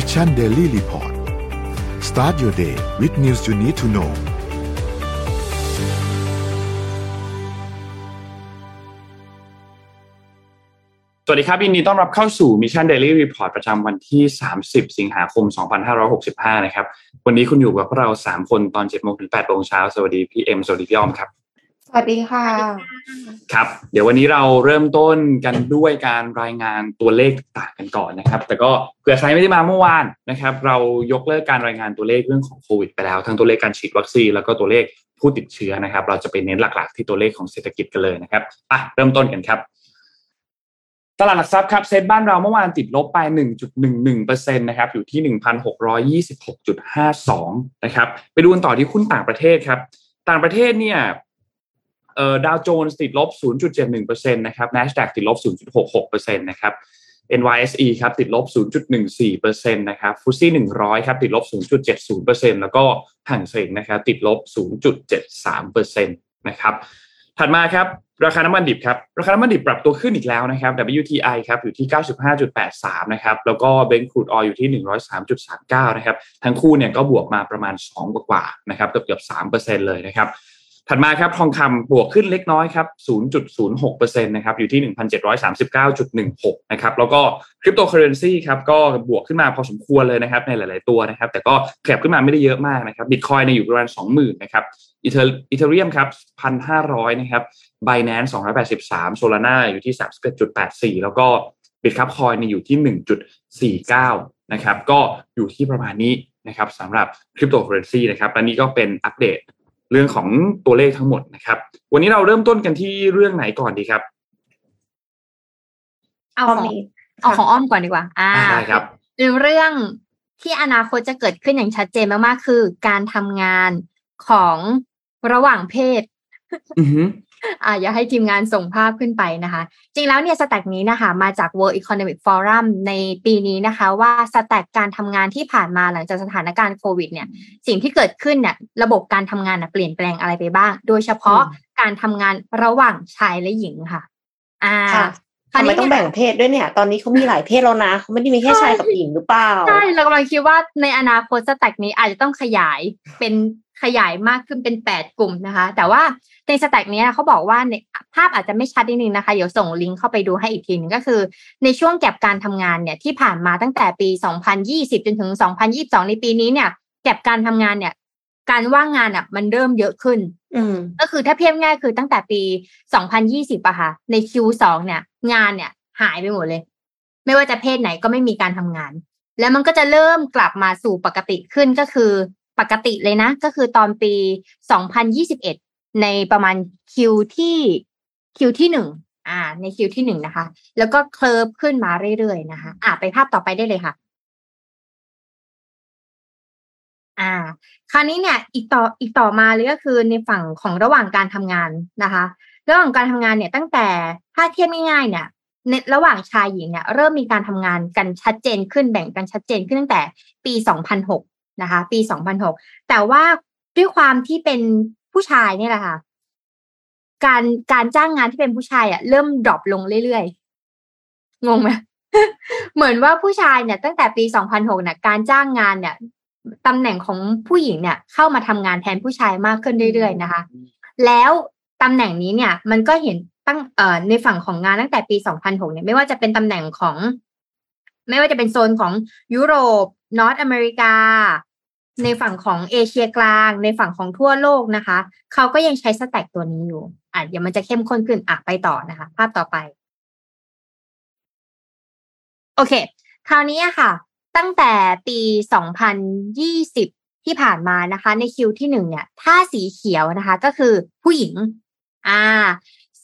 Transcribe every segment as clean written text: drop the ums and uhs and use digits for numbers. Mission Daily Report start your day with news you need to know สวัสดีครับยินดีต้อนรับเข้าสู่ Mission Daily Report ประจำวันที่30สิงหาคม2565นะครับวันนี้คุณอยู่กับพวกเรา3คนตอน 7:00 นถึง 8:00 นเช้าสวัสดีพี่เอ็มสวัสดีพี่อ้อมครับสวัสดีค่ะครับเดี๋ยววันนี้เราเริ่มต้นกันด้วยการรายงานตัวเลขต่างกันก่อนนะครับแต่ก็เผื่อใครไม่ได้มาเมื่อวานนะครับเรายกเลิกการรายงานตัวเลขเรื่องของโควิดไปแล้วทั้งตัวเลขการฉีดวัคซีนแล้วก็ตัวเลขผู้ติดเชื้อนะครับเราจะไปเน้นหลักๆที่ตัวเลขของเศรษฐกิจกันเลยนะครับอ่ะเริ่มต้นกันครับตลาดหลักทรัพย์ครับเซ็ตบ้านเราเมื่อวานติดลบไป 1.11% นะครับอยู่ที่ 1,626.52 นะครับไปดูกันต่อที่หุ้นต่างประเทศครับต่างประเทศเนี่ยดาวโจนส์ติดลบ 0.71% นะครับ Nasdaq ติดลบ 0.66% นะครับ NYSE ครับติดลบ 0.14% นะครับ FTSE 100ครับติดลบ 0.70% แล้วก็หั่งเส็งนะครับติดลบ 0.73% นะครับถัดมาครับราคาน้ำมันดิบครับราคาน้ำมันดิบปรับตัวขึ้นอีกแล้วนะครับ WTI ครับอยู่ที่ 95.83 นะครับแล้วก็ Brent Crude Oil อยู่ที่ 103.39 นะครับทั้งคู่เนี่ยก็บวกมาประมาณ2กว่าๆนะครับเกือบ 3% เลยนะครับถัดมาครับทองคำบวกขึ้นเล็กน้อยครับ 0.06% นะครับอยู่ที่ 1,739.16 นะครับแล้วก็คริปโตเคอเรนซีครับก็บวกขึ้นมาพอสมควรเลยนะครับในหลายๆตัวนะครับแต่ก็แคบขึ้นมาไม่ได้เยอะมากนะครับ Bitcoin เนี่ยอยู่ประมาณ 20,000 นะครับ Ethereum ครับ 1,500 นะครับ Binance 283 Solana อยู่ที่ 31.84 แล้วก็ Bitcoin Coin เนี่ยอยู่ที่ 1.49 นะครับก็อยู่ที่ประมาณนี้นะครับสำหรับคริปโตเคอเรนซีนะครับและนี่ก็เป็นอัปเดตเรื่องของตัวเลขทั้งหมดนะครับวันนี้เราเริ่มต้นกันที่เรื่องไหนก่อนดีครับเอาของอ้อมก่อนดีกว่าได้ครับเรื่องที่อนาคตจะเกิดขึ้นอย่างชัดเจนมากๆคือการทำงานของระหว่างเพศอย่าให้ทีมงานส่งภาพขึ้นไปนะคะจริงแล้วเนี่ยสแต็กนี้นะคะมาจาก World Economic Forum ในปีนี้นะคะว่าสแต็กการทำงานที่ผ่านมาหลังจากสถานการณ์โควิดเนี่ยสิ่งที่เกิดขึ้นเนี่ยระบบการทำงานเปลี่ยนแปลงอะไรไปบ้างโดยเฉพาะการทำงานระหว่างชายและหญิงค่ะทำไมต้องแบ่งเพศด้วยเนี่ยตอนนี้เขามีหลายเพศแล้วนะเขาไม่ได้มีแค่ชายกับหญิงหรือเปล่าใช่เรากำลังคิดว่าในอนาคตสแต็กนี้อาจจะต้องขยายมากขึ้นเป็น8กลุ่มนะคะแต่ว่าในสแต็กนี้เขาบอกว่าภาพอาจจะไม่ชัดนิดนึงนะคะเดี๋ยวส่งลิงก์เข้าไปดูให้อีกทีนึงก็คือในช่วงแก็บการทำงานเนี่ยที่ผ่านมาตั้งแต่ปี2020จนถึง2022ในปีนี้เนี่ยแก็บการทำงานเนี่ยการว่างงานอ่ะมันเริ่มเยอะขึ้นก็คือถ้าเทียบง่ายคือตั้งแต่ปี2020อะค่ะใน Q2 เนี่ยงานเนี่ยหายไปหมดเลยไม่ว่าจะเพศไหนก็ไม่มีการทำงานแล้วมันก็จะเริ่มกลับมาสู่ปกติขึ้นก็คือปกติเลยนะก็คือตอนปี2021ในประมาณQที่1ใน Q ที่1นะคะแล้วก็เคลิร์ฟขึ้นมาเรื่อยๆนะคะไปภาพต่อไปได้เลยค่ะคราวนี้เนี่ยอีกต่อมาเลยก็คือในฝั่งของระหว่างการทำงานนะคะระหว่างการทำงานเนี่ยตั้งแต่ถ้าเทียบง่ายๆเนี่ยในระหว่างชายหญิงเนี่ยเริ่มมีการทำงานกันชัดเจนขึ้นแบ่งกันชัดเจนขึ้นตั้งแต่ปี2006นะคะปี2006แต่ว่าด้วยความที่เป็นผู้ชายเนี่ยแหละค่ะการจ้างงานที่เป็นผู้ชายเริ่มดรอปลงเรื่อยๆงงไหม เหมือนว่าผู้ชายเนี่ยตั้งแต่ปี2006เนี่ยการจ้างงานเนี่ยตำแหน่งของผู้หญิงเนี่ยเข้ามาทำงานแทนผู้ชายมากขึ้นเรื่อยๆนะคะแล้วตำแหน่งนี้เนี่ยมันก็เห็นตั้งในฝั่งของงานตั้งแต่ปี2006เนี่ยไม่ว่าจะเป็นตำแหน่งของไม่ว่าจะเป็นโซนของยุโรปนอร์ทอเมริกาในฝั่งของเอเชียกลางในฝั่งของทั่วโลกนะคะเขาก็ยังใช้สแต็กตัวนี้อยู่เดี๋ยวมันจะเข้มข้นขึ้นไปต่อนะคะภาพต่อไปโอเคคราวนี้ค่ะตั้งแต่ปี2020ที่ผ่านมานะคะในคิวที่1เนี่ยถ้าสีเขียวนะคะก็คือผู้หญิง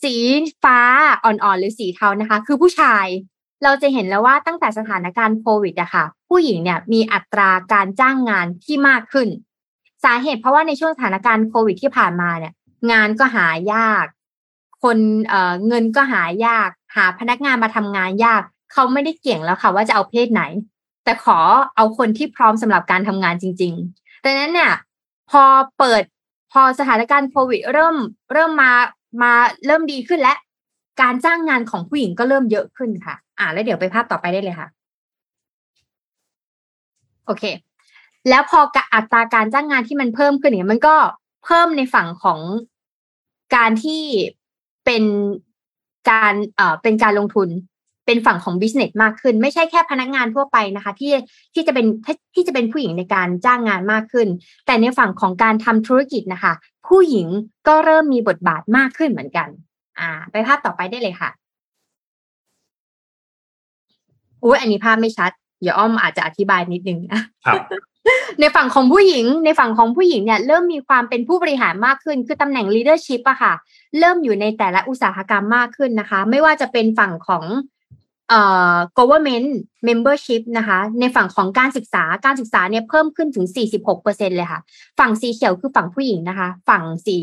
สีฟ้าอ่อนๆหรือสีเทานะคะคือผู้ชายเราจะเห็นแล้วว่าตั้งแต่สถานการณ์โควิดอะค่ะผู้หญิงเนี่ยมีอัตราการจ้างงานที่มากขึ้นสาเหตุเพราะว่าในช่วงสถานการณ์โควิดที่ผ่านมาเนี่ยงานก็หายากคนเงินก็หายากหาพนักงานมาทำงานยากเขาไม่ได้เกี่ยงแล้วค่ะว่าจะเอาเพศไหนแต่ขอเอาคนที่พร้อมสำหรับการทำงานจริงๆดังนั้นเนี่ยพอสถานการณ์โควิดเริ่มมาเริ่มดีขึ้นและการจ้างงานของผู้หญิงก็เริ่มเยอะขึ้นค่ะแล้วเดี๋ยวไปภาพต่อไปได้เลยค่ะ โอเคแล้วพออัตราการจ้างงานที่มันเพิ่มขึ้นเนี่ยมันก็เพิ่มในฝั่งของการที่เป็นการเป็นการลงทุนเป็นฝั่งของบิสเนสมากขึ้นไม่ใช่แค่พนักงานทั่วไปนะคะที่จะเป็นผู้หญิงในการจ้างงานมากขึ้นแต่ในฝั่งของการทำธุรกิจนะคะผู้หญิงก็เริ่มมีบทบาทมากขึ้นเหมือนกันไปภาพต่อไปได้เลยค่ะอุ๊ยอันนี้ภาพไม่ชัดเดี๋ยวอ้อมอาจจะอธิบายนิดนึงนะครับ ในฝั่งของผู้หญิงเนี่ยเริ่มมีความเป็นผู้บริหารมากขึ้นคือตำแหน่ง leadership อะค่ะเริ่มอยู่ในแต่ละอุตสาหกรรมมากขึ้นนะคะไม่ว่าจะเป็นฝั่งของgovernment membership นะคะในฝั่งของการศึกษาเนี่ยเพิ่มขึ้นถึง 46% เลยค่ะฝั่งสีเขียวคือฝั่งผู้หญิงนะคะฝั่งสี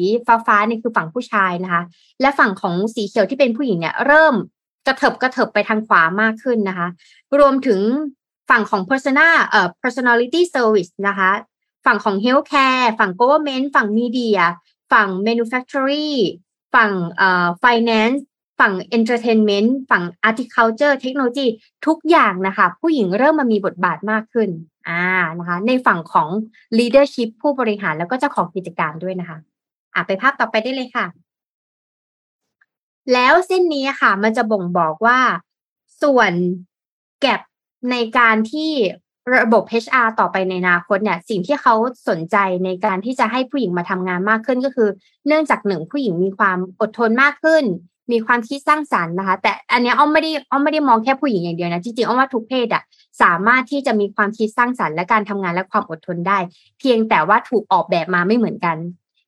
ฟ้าๆนี่คือฝั่งผู้ชายนะคะและฝั่งของสีเขียวที่เป็นผู้หญิงเนี่ยเริ่มกระเถิบไปทางขวามากขึ้นนะคะรวมถึงฝั่งของ personality service นะคะฝั่งของ healthcare ฝั่ง government ฝั่ง media ฝั่ง manufacturing ฝั่งfinance ฝั่ง entertainment ฝั่ง agriculture technology ทุกอย่างนะคะผู้หญิงเริ่มมามีบทบาทมากขึ้นนะคะในฝั่งของ leadership ผู้บริหารแล้วก็เจ้าของกิจการด้วยนะคะไปภาพต่อไปได้เลยค่ะแล้วเส้นนี้ค่ะมันจะบ่งบอกว่าส่วนแก็ปในการที่ระบบ HR ต่อไปในอนาคตเนี่ยสิ่งที่เขาสนใจในการที่จะให้ผู้หญิงมาทำงานมากขึ้นก็คือเนื่องจากหนึ่งผู้หญิงมีความอดทนมากขึ้นมีความคิดสร้างสรรค์นะคะแต่อันนี้อ้อมไม่ได้มองแค่ผู้หญิงอย่างเดียวนะจริงๆอ้อมว่าทุกเพศอ่ะสามารถที่จะมีความคิดสร้างสรรค์และการทำงานและความอดทนได้เพียงแต่ว่าถูกออกแบบมาไม่เหมือนกัน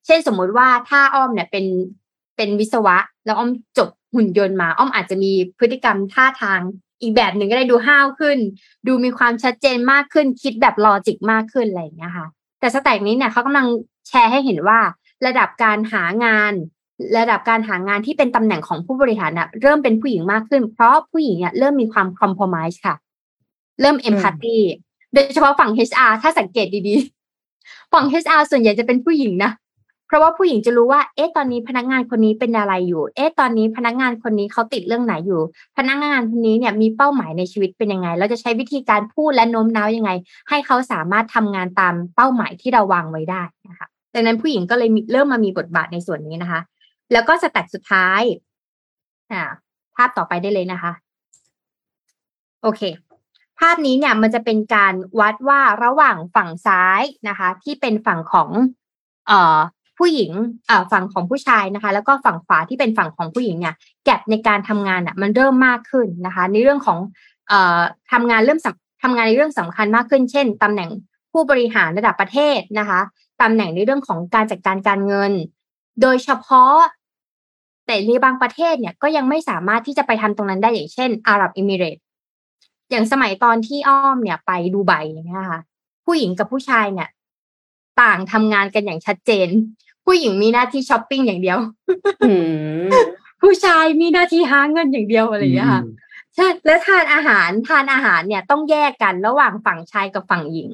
เช่นสมมติว่าถ้าอ้อมเนี่ยเป็นวิศวะแล้วอ้อมจบหุ่นยนต์มาอ้อมอาจจะมีพฤติกรรมท่าทางอีกแบบหนึ่งก็ได้ดูห้าวขึ้นดูมีความชัดเจนมากขึ้นคิดแบบลอจิกมากขึ้นอะไรอย่างเงี้ยค่ะแต่สแต็กนี้เนี่ยเขากำลังแชร์ให้เห็นว่าระดับการหางานที่เป็นตำแหน่งของผู้บริหารนะเริ่มเป็นผู้หญิงมากขึ้นเพราะผู้หญิงเนี่ยเริ่มมีความคอมโพไมซ์ค่ะเริ่มเอมพาร์ตี้โดยเฉพาะฝั่ง HR ถ้าสังเกตดีๆฝั่ง HR ส่วนใหญ่จะเป็นผู้หญิงนะเพราะว่าผู้หญิงจะรู้ว่าตอนนี้พนักงานคนนี้เป็นอะไรอยู่ตอนนี้พนักงานคนนี้เขาติดเรื่องไหนอยู่พนักงานคนนี้เนี่ยมีเป้าหมายในชีวิตเป็นยังไงเราจะใช้วิธีการพูดและโน้มน้าวยังไงให้เขาสามารถทำงานตามเป้าหมายที่เราวางไว้ได้นะคะดังนั้นผู้หญิงก็เลยเริ่มมามีบทบาทในส่วนนี้นะคะแล้วก็สเต็ปสุดท้ายภาพต่อไปได้เลยนะคะโอเคภาพนี้เนี่ยมันจะเป็นการวัดว่าระหว่างฝั่งซ้ายนะคะที่เป็นฝั่งของผู้หญิงฝั่งของผู้ชายนะคะแล้วก็ฝั่งขวาที่เป็นฝั่งของผู้หญิงเนี่ยแกปในการทำงานอ่ะมันเริ่มมากขึ้นนะคะในเรื่องของทำงานในเรื่องสำคัญมากขึ้นเช่นตำแหน่งผู้บริหารระดับประเทศนะคะตำแหน่งในเรื่องของการจัดการการเงินโดยเฉพาะแต่ในบางประเทศเนี่ยก็ยังไม่สามารถที่จะไปทำตรงนั้นได้อย่างเช่นอาหรับเอมิเรตส์อย่างสมัยตอนที่อ้อมเนี่ยไปดูไบนะคะผู้หญิงกับผู้ชายเนี่ยต่างทำงานกันอย่างชัดเจนผู้หญิงมีหน้าที่ช้อปปิ้งอย่างเดียว ผู้ชายมีหน้าที่หาเงินอย่างเดียวอะไรอย่างเงี้ยค่ะใช่และทานอาหารเนี่ยต้องแยกกันระหว่างฝั่งชายกับฝั่งหญิง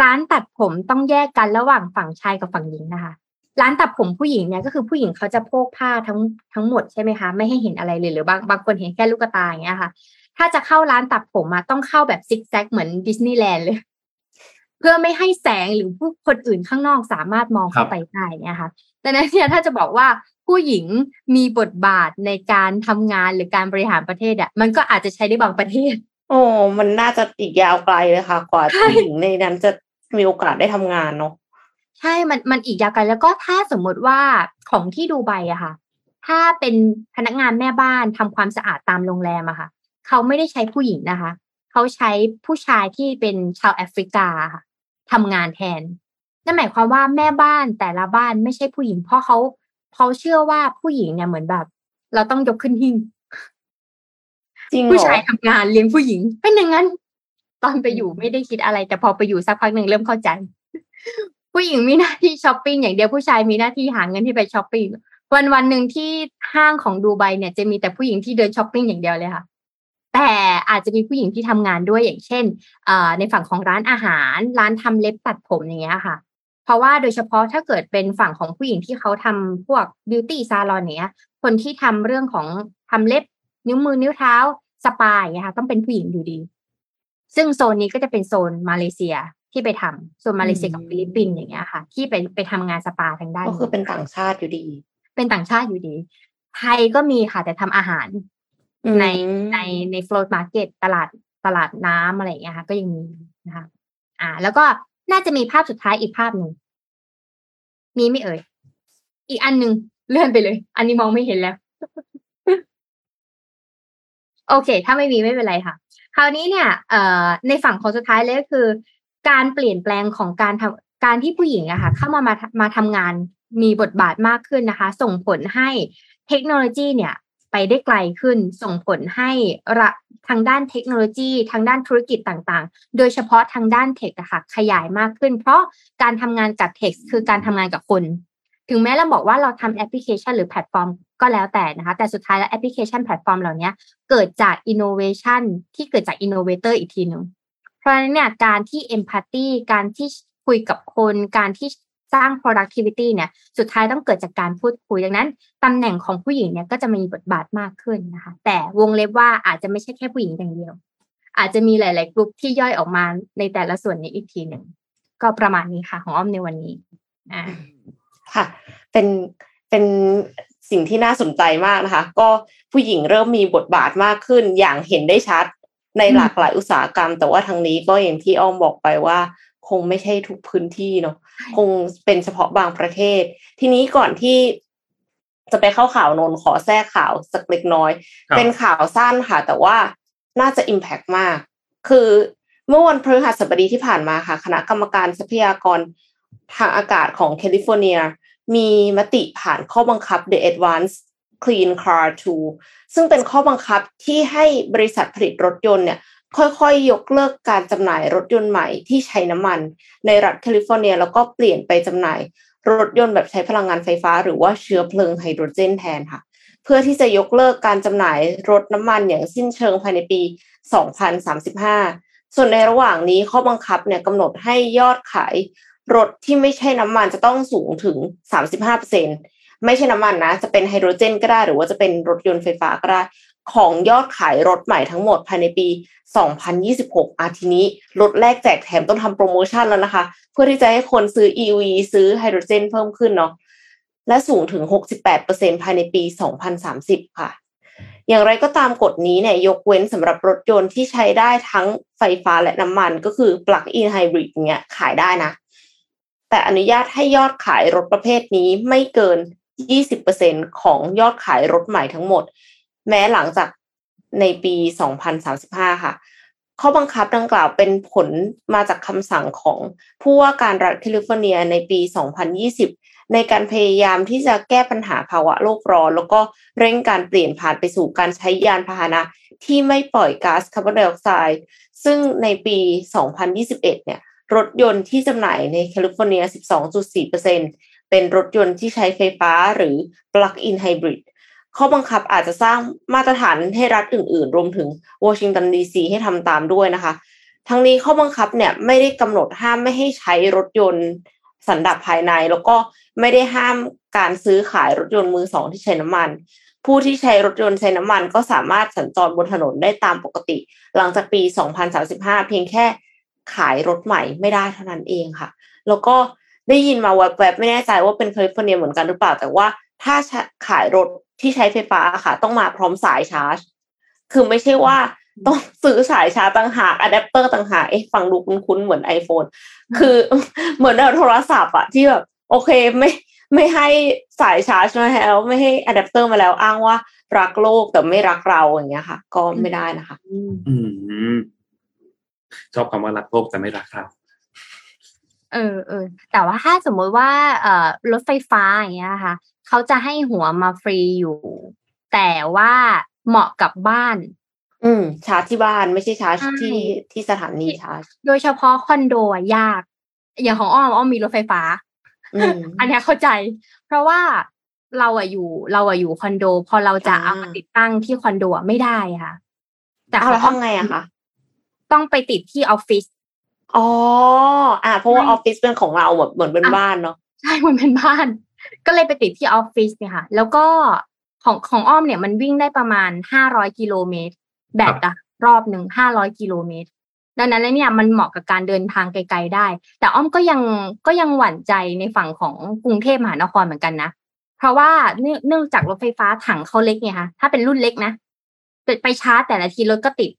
ร้านตัดผมต้องแยกกันระหว่างฝั่งชายกับฝั่งหญิงนะคะร้านตัดผมผู้หญิงเนี่ยก็คือผู้หญิงเขาจะโพกผ้าทั้งหมดใช่ไหมคะไม่ให้เห็นอะไรเลยหรือบางคนเห็นแค่ลูกตาอย่างเงี้ยค่ะถ้าจะเข้าร้านตัดผมมาต้องเข้าแบบซิกแซกเหมือนดิสนีย์แลนด์เลยเพื่อไม่ให้แสงหรือผู้คนอื่นข้างนอกสามารถมองเข้าไปได้นะคะแต่ในที่นี้ถ้าจะบอกว่าผู้หญิงมีบทบาทในการทำงานหรือการบริหารประเทศอ่ะมันก็อาจจะใช้ได้บางประเทศโอ้มันน่าจะอีกยาวไกลเลยค่ะกว่าผู้หญิงในนั้นจะมีโอกาสได้ทำงานเนาะใช่มันอีกยาวไกลแล้วก็ถ้าสมมติว่าของที่ดูไบอะค่ะถ้าเป็นพนักงานแม่บ้านทำความสะอาดตามโรงแรมอะค่ะเขาไม่ได้ใช้ผู้หญิงนะคะเขาใช้ผู้ชายที่เป็นชาวแอฟริกาค่ะทำงานแทนนั่นหมายความว่าแม่บ้านแต่ละบ้านไม่ใช่ผู้หญิงเพราะเขาเชื่อว่าผู้หญิงเนี่ยเหมือนแบบเราต้องยกขึ้นหิ้งผู้ชายทำงานเลี้ยงผู้หญิงเป็นอย่างนั้นตอนไปอยู่ไม่ได้คิดอะไรแต่พอไปอยู่สักพักนึงเริ่มเข้าใจ ผู้หญิงมีหน้าที่ช้อปปิ้งอย่างเดียวผู้ชายมีหน้าที่หาเงินที่ไปช้อปปิ้งวันๆนึงที่ห้างของดูไบเนี่ยจะมีแต่ผู้หญิงที่เดินช้อปปิ้งอย่างเดียวเลยค่ะแต่อาจจะมีผู้หญิงที่ทำงานด้วยอย่างเช่นในฝั่งของร้านอาหารร้านทำเล็บตัดผมอย่างเงี้ยค่ะเพราะว่าโดยเฉพาะถ้าเกิดเป็นฝั่งของผู้หญิงที่เขาทำพวกบิวตี้ซาลอนเนี้ยคนที่ทำเรื่องของทำเล็บนิ้วมือนิ้วเท้าสปาอย่างเงี้ยค่ะต้องเป็นผู้หญิงอยู่ดี ซึ่งโซนนี้ก็จะเป็นโซนมาเลเซียที่ไปทำโซนมาเลเซียกับฟิลิปปินส์อย่างเงี้ยค่ะที่ไปทำงานสปาทางด้านก็คือเป็นต่างชาติอยู่ดีเป็นต่างชาติอยู่ดีไทยก็มีค่ะแต่ทำอาหารใน float market ตลาดน้ำอะไรอย่างเงี้ยค่ะก็ยังมีนะคะแล้วก็น่าจะมีภาพสุดท้ายอีกภาพหนึ่งมีไม่เอ่ยอีกอันหนึ่งเลื่อนไปเลยอันนี้มองไม่เห็นแล้วโอเคถ้าไม่มีไม่เป็นไรค่ะคราวนี้เนี่ยในฝั่งของสุดท้ายเลยก็คือการเปลี่ยนแปลงของการที่ผู้หญิงอะค่ะเข้ามาทำงานมีบทบาทมากขึ้นนะคะส่งผลให้เทคโนโลยีเนี่ยไปได้ไกลขึ้นส่งผลให้ทางด้านเทคโนโลยีทางด้านธุรกิจต่างๆโดยเฉพาะทางด้านเทคอะค่ะขยายมากขึ้นเพราะการทำงานกับเทคคือการทำงานกับคนถึงแม้เราบอกว่าเราทำแอปพลิเคชันหรือแพลตฟอร์มก็แล้วแต่นะคะแต่สุดท้ายแล้วแอปพลิเคชันแพลตฟอร์มเหล่านี้เกิดจากอินโนเวชันที่เกิดจากอินโนเวเตอร์อีกทีนึงเพราะฉะนั้นเนี่ยการที่เอมพาธีการที่คุยกับคนการที่สร้าง productivity เนี่ยสุดท้ายต้องเกิดจากการพูดคุยดังนั้นตำแหน่งของผู้หญิงเนี่ยก็จะมีบทบาทมากขึ้นนะคะแต่วงเล็บว่าอาจจะไม่ใช่แค่ผู้หญิงอย่างเดียวอาจจะมีหลายๆกลุ่มที่ย่อยออกมาในแต่ละส่วนนี้อีกทีนึงก็ประมาณนี้ค่ะของอ้อมในวันนี้ค่ะเป็นสิ่งที่น่าสนใจมากนะคะก็ผู้หญิงเริ่มมีบทบาทมากขึ้นอย่างเห็นได้ชัดในหลากหลายอุตสาหกรรมแต่ว่าทางนี้ก็อย่างที่อ้อมบอกไปว่าคงไม่ใช่ทุกพื้นที่เนาะคงเป็นเฉพาะบางประเทศทีนี้ก่อนที่จะไปเข้าข่าวนนขอแทรกข่าวสักเล็กน้อยเป็นข่าวสั้นค่ะแต่ว่าน่าจะ impact มากคือเมื่อวันพฤหัสบดีที่ผ่านมาค่ะคณะกรรมการทรัพยากรทางอากาศของแคลิฟอร์เนียมีมติผ่านข้อบังคับ The Advanced Clean Car 2 ซึ่งเป็นข้อบังคับที่ให้บริษัทผลิตรถยนต์เนี่ยค่อยๆยกเลิกการจำหน่ายรถยนต์ใหม่ที่ใช้น้ำมันในรัฐแคลิฟอร์เนียแล้วก็เปลี่ยนไปจำหน่ายรถยนต์แบบใช้พลังงานไฟฟ้าหรือว่าเชื้อเพลิงไฮโดรเจนแทนค่ะเพื่อที่จะยกเลิกการจำหน่ายรถน้ำมันอย่างสิ้นเชิงภายในปี 2035 ส่วนในระหว่างนี้ข้อบังคับเนี่ยกำหนดให้ยอดขายรถที่ไม่ใช่น้ำมันจะต้องสูงถึง 35% ไม่ใช่น้ำมันนะจะเป็นไฮโดรเจนก็ได้หรือว่าจะเป็นรถยนต์ไฟฟ้าก็ได้ของยอดขายรถใหม่ทั้งหมดภายในปี 2026 ทีนี้รถแรกแจกแถมต้องทำโปรโมชั่นแล้วนะคะเพื่อที่จะให้คนซื้อ EV ซื้อไฮโดรเจนเพิ่มขึ้นเนาะและสูงถึง 68% ภายในปี 2030 ค่ะอย่างไรก็ตามกฎนี้เนี่ยยกเว้นสำหรับรถยนต์ที่ใช้ได้ทั้งไฟฟ้าและน้ำมันก็คือ Plug-in Hybrid เงี้ยขายได้นะแต่อนุญาตให้ยอดขายรถประเภทนี้ไม่เกิน 20% ของยอดขายรถใหม่ทั้งหมดแม้หลังจากในปี 2035 ค่ะข้อบังคับดังกล่าวเป็นผลมาจากคำสั่งของผู้ว่าการรัฐแคลิฟอร์เนียในปี 2020 ในการพยายามที่จะแก้ปัญหาภาวะโลกร้อนแล้วก็เร่งการเปลี่ยนผ่านไปสู่การใช้ยานพาหนะที่ไม่ปล่อยก๊าซคาร์บอนไดออกไซด์ซึ่งในปี 2021 เนี่ยรถยนต์ที่จำหน่ายในแคลิฟอร์เนีย 12.4% เป็นรถยนต์ที่ใช้ไฟฟ้าหรือ Plug-in Hybrid ข้อบังคับอาจจะสร้างมาตรฐานให้รัฐอื่นๆรวมถึงวอชิงตันดีซีให้ทำตามด้วยนะคะทั้งนี้ข้อบังคับเนี่ยไม่ได้กำหนดห้ามไม่ให้ใช้รถยนต์สันดาปภายในแล้วก็ไม่ได้ห้ามการซื้อขายรถยนต์มือสองที่ใช้น้ำมันผู้ที่ใช้รถยนต์ใช้น้ำมันก็สามารถสัญจรบนถนนได้ตามปกติหลังจากปี 2035 เพียงแค่ขายรถใหม่ไม่ได้เท่านั้นเองค่ะแล้วก็ได้ยินมาแวบๆไม่แน่ใจว่าเป็นแคลิฟอร์เนียเหมือนกันหรือเปล่าแต่ว่าถ้าขายรถที่ใช้ไฟฟ้าค่ะต้องมาพร้อมสายชาร์จคือไม่ใช่ว่าต้องซื้อสายชาร์จต่างหากอะแดปเตอร์ต่างหากฟังดูคุ้นๆเหมือน iPhone คือเหมือนเอาโทรศัพท์อะที่แบบโอเคไม่ให้สายชาร์จมาแล้วไม่ให้อะแดปเตอร์มาแล้วอ้างว่ารักโลกแต่ไม่รักเราอย่างเงี้ยค่ะก็ไม่ได้นะคะชอบคำว่ารักโลกแต่ไม่รักเราแต่ว่าถ้าสมมติว่ารถไฟฟ้าอย่างเงี้ยนะคะเขาจะให้หัวมาฟรีอยู่แต่ว่าเหมาะกับบ้านชาร์จที่บ้านไม่ใช่ชาร์จที่สถานีชาร์จโดยเฉพาะคอนโดยากอย่างของอ้อมมีรถไฟฟ้า อันนี้เข้าใจเพราะว่าเราอยู่คอนโดพอเราจะเอามาติดตั้งที่คอนโดไม่ได้ค่ะแต่เราทำไงอะคะต้องไปติดที่ออฟฟิศเพราะว่าออฟฟิศเป็นของเราเหมือนเป็นบ้านเนาะใช่มันเป็นบ้านก็เลยไปติดที่ออฟฟิศเนี่ยค่ะแล้วก็ของอ้อมเนี่ยมันวิ่งได้ประมาณ500 กิโลเมตรแบตรอบนึง500 กิโลเมตร ดังนั้นแล้วเนี่ยมันเหมาะกับการเดินทางไกลๆได้แต่อ้อมก็ยังหวั่นใจในฝั่งของกรุงเทพมหานครเหมือนกันนะเพราะว่าเนื่องจากรถไฟฟ้าถังเขาเล็กไงคะถ้าเป็นรุ่นเล็กนะไปชาร์จแต่ละทีรถก็ติด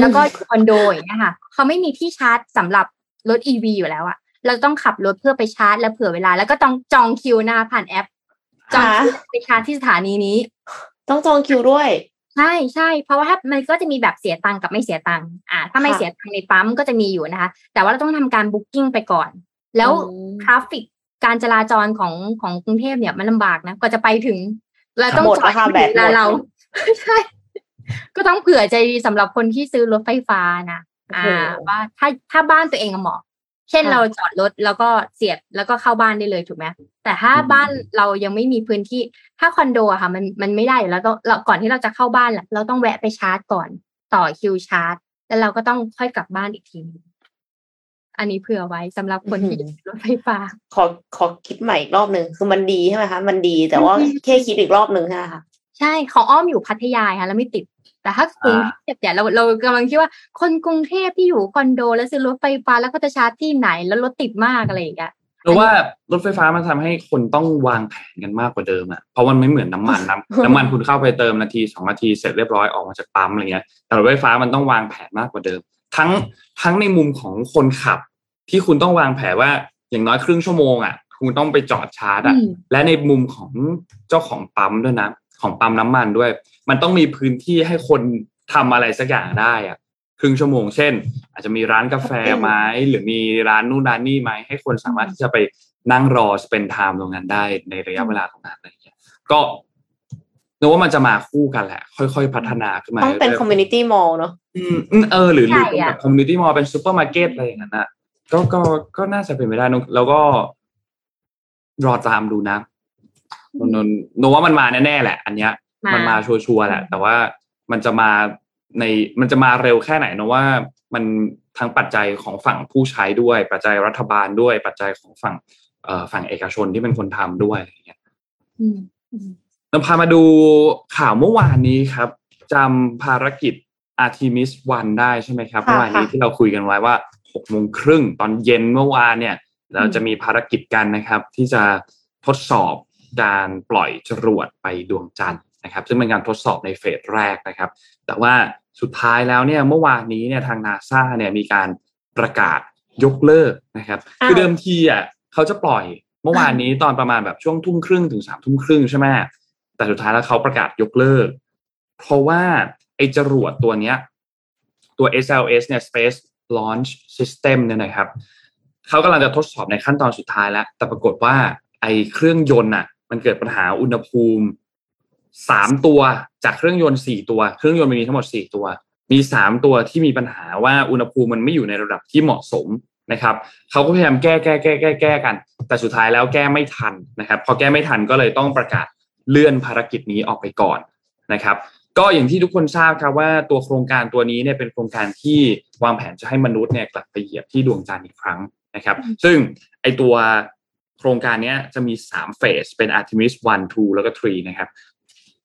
แล้วก็คอนโดอย่างเงี้ยค่ะเขาไม่มีที่ชาร์จสำหรับรถ EV อยู่แล้วอะเราต้องขับรถเพื่อไปชาร์จและเผื่อเวลาแล้วก็ต้องจองคิวนะคะผ่านแอปจองไปชาร์จที่สถานีนี้ต้องจองคิวด้วยใช่เพราะว่าถ้ามันก็จะมีแบบเสียตังค์กับไม่เสียตังค์ถ้าไม่เสียตังค์ในปั๊มก็จะมีอยู่นะคะแต่ว่าเราต้องทำการบุ๊กกิ้งไปก่อนแล้วทราฟฟิกการจราจรของกรุงเทพเนี่ยมันลำบากนะกว่าจะไปถึงเราต้องจอดถึงเวลาเราใช่ก็ต้องเผื่อใจสำหรับคนที่ซื้อรถไฟฟ้านะว่าถ้าบ้านตัวเองเหมาะเช่นเราจอดรถแล้วก็เสียบแล้วก็เข้าบ้านได้เลยถูกไหมแต่ถ้าบ้านเรายังไม่มีพื้นที่ถ้าคอนโดอะค่ะมันไม่ได้แล้วเราก่อนที่เราจะเข้าบ้านเราต้องแวะไปชาร์จก่อนต่อคิวชาร์จแล้วเราก็ต้องค่อยกลับบ้านอีกทีอันนี้เผื่อไว้สำหรับคนที่รถไฟฟ้าขอคิดใหม่อีกรอบนึงคือมันดีใช่ไหมคะมันดีแต่ว่าแค่คิดอีกรอบนึงค่ะใช่ของอ้อมอยู่พัทยาค่ะแล้วไม่ติดแต่ถ้ากรุงเทพเนี่ยเรากำลังคิดว่าคนกรุงเทพที่อยู่คอนโดแล้วซื้อรถไฟฟ้าแล้วก็จะชาร์จที่ไหนแล้วรถติดมากอะไรอย่างเงี้ยหรือว่ารถไฟฟ้ามันทำให้คนต้องวางแผนกันมากกว่าเดิมอ่ะเพราะมันไม่เหมือนน้ำมันคุณเข้าไปเติมนาที2นาทีเสร็จเรียบร้อยออกมาจากปั๊มอะไรเงี้ยแต่รถไฟฟ้ามันต้องวางแผนมากกว่าเดิมทั้งในมุมของคนขับที่คุณต้องวางแผนว่าอย่างน้อยครึ่งชั่วโมงอ่ะคุณต้องไปจอดชาร์จอ่ะและในมุมของเจ้าของปั๊มด้วยนะของปั๊มน้ำมันด้วยมันต้องมีพื้นที่ให้คนทำอะไรสักอย่างได้อะครึ่งชั่วโมงเช่นอาจจะมีร้านกาแฟไหมหรือมีร้านนู่นร้านนี่ไหมให้คนสามารถที่จะไปนั่งรอสเปนไทม์ตรงนั้นได้ในระยะเวลาตรงนั้นอะไรอย่างเงี้ยก็นึกว่ามันจะมาคู่กันแหละค่อยๆพัฒนาขึ้นมาต้องเป็นคอมมูนิตี้มอลล์เนาะหรือแบบคอมมูนิตี้มอลล์เป็นซูเปอร์มาร์เก็ตอะไรอย่างนั้นอ่ะก็น่าจะเป็นไปได้แล้วก็รอตามดูนะนึกว่ามันมาแน่ๆแหละอันเนี้ยมันมาชัวร์ๆแหละแต่ว่ามันจะมาเร็วแค่ไหนนะว่ามันทั้งปัจจัยของฝั่งผู้ใช้ด้วยปัจจัยรัฐบาลด้วยปัจจัยของฝั่งเอกชนที่เป็นคนทำด้วยอะไรอย่างเงี้ยเราพามาดูข่าวเมื่อวานนี้ครับจำภารกิจ Artemis 1 ได้ใช่ไหมครับเมื่อวานนี้ที่เราคุยกันไว้ว่า 18:30 น.ตอนเย็นเมื่อวานเนี่ยเราจะมีภารกิจกันนะครับที่จะทดสอบการปล่อยจรวดไปดวงจันทร์นะครับซึ่งเป็นการทดสอบในเฟสแรกนะครับแต่ว่าสุดท้ายแล้วเนี่ยเมื่อวานนี้เนี่ยทาง NASA เนี่ยมีการประกาศยกเลิกนะครับคือเดิมทีอ่ะเขาจะปล่อยเมื่อวานนี้ตอนประมาณแบบช่วง 20:30 น.ถึง 21:30 น.ใช่ไหมแต่สุดท้ายแล้วเขาประกาศยกเลิกเพราะว่าไอ้จรวดตัวเนี้ยตัว SLS เนี่ย Space Launch System เนี่ยนะครับเขากำลังจะทดสอบในขั้นตอนสุดท้ายแล้วแต่ปรากฏว่าไอ้เครื่องยนต์อ่ะมันเกิดปัญหาอุณหภูมิ3ตัวจากเครื่องยนต์4ตัวเครื่องยนต์มีทั้งหมด4ตัวมี3ตัวที่มีปัญหาว่าอุณหภูมิมันไม่อยู่ในระดับที่เหมาะสมนะครับเขาก็พยายามแก้กันแต่สุดท้ายแล้วแก้ไม่ทันนะครับพอแก้ไม่ทันก็เลยต้องประกาศเลื่อนภารกิจนี้ออกไปก่อนนะครับก็อย่างที่ทุกคนทราบครับว่าตัวโครงการตัวนี้เนี่ยเป็นโครงการที่วางแผนจะให้มนุษย์เนี่ยกลับไปเหยียบที่ดวงจันทร์อีกครั้งนะครับซึ่งไอตัวโครงการนี้จะมี3เฟสเป็น Artemis 1 2 แล้วก็3นะครับ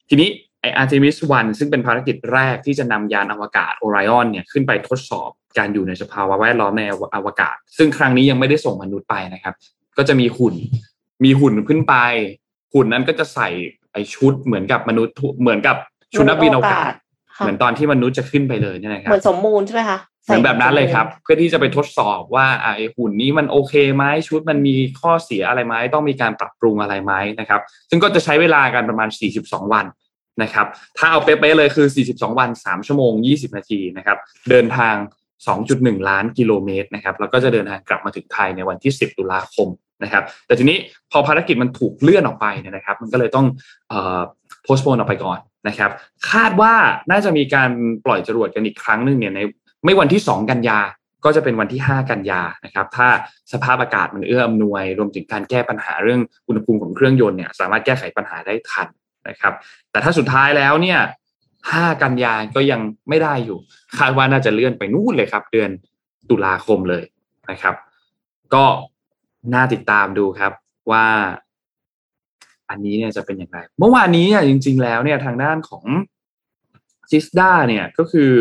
ทีนี้ไอ้ Artemis 1ซึ่งเป็นภารกิจแรกที่จะนำยานอวกาศ Orion เนี่ยขึ้นไปทดสอบการอยู่ในสภาวะแวดล้อมในอวกาศซึ่งครั้งนี้ยังไม่ได้ส่งมนุษย์ไปนะครับก็จะมีหุ่นขึ้นไปหุ่นนั้นก็จะใส่ไอ้ชุดเหมือนกับมนุษย์เหมือนกับชุดนักบินอวกาศเหมือนตอนที่มนุษย์จะขึ้นไปเลยเนี่ยนะครับเหมือนสมมูลใช่ไหมคะเหมือนแบบนั้นเลยครับเพื่อที่จะไปทดสอบว่าไอ้หุ่นนี้มันโอเคไหมชุดมันมีข้อเสียอะไรไหมต้องมีการปรับปรุงอะไรไหมนะครับซึ่งก็จะใช้เวลากันประมาณ42วันนะครับถ้าเอาเป๊ะๆเลยคือ42วัน3ชั่วโมง20นาทีนะครับเดินทาง 2.1 ล้านกิโลเมตรนะครับแล้วก็จะเดินทางกลับมาถึงไทยในวันที่10ตุลาคมนะครับแต่ทีนี้พอภารกิจมันถูกเลื่อนออกไปเนี่ยนะครับมันก็เลยต้องpostpone ออกไปก่อนนะครับคาดว่าน่าจะมีการปล่อยจรวดกันอีกครั้งนึงเนี่ยในไม่วันที่2กันยาก็จะเป็นวันที่5กันยานะครับถ้าสภาพอากาศมันเอื้ออำนวยรวมถึงการแก้ปัญหาเรื่องอุณหภูมิของเครื่องยนต์เนี่ยสามารถแก้ไขปัญหาได้ทันนะครับแต่ถ้าสุดท้ายแล้วเนี่ย5กันยาก็ยังไม่ได้อยู่คาดว่าน่าจะเลื่อนไปนู่นเลยครับเดือนตุลาคมเลยนะครับก็น่าติดตามดูครับว่าอันนี้เนี่ยจะเป็นอย่างไรเมื่อวานนี้เนี่ยจริงๆแล้วเนี่ยทางด้านของซิสด้าเนี่ยก็คือ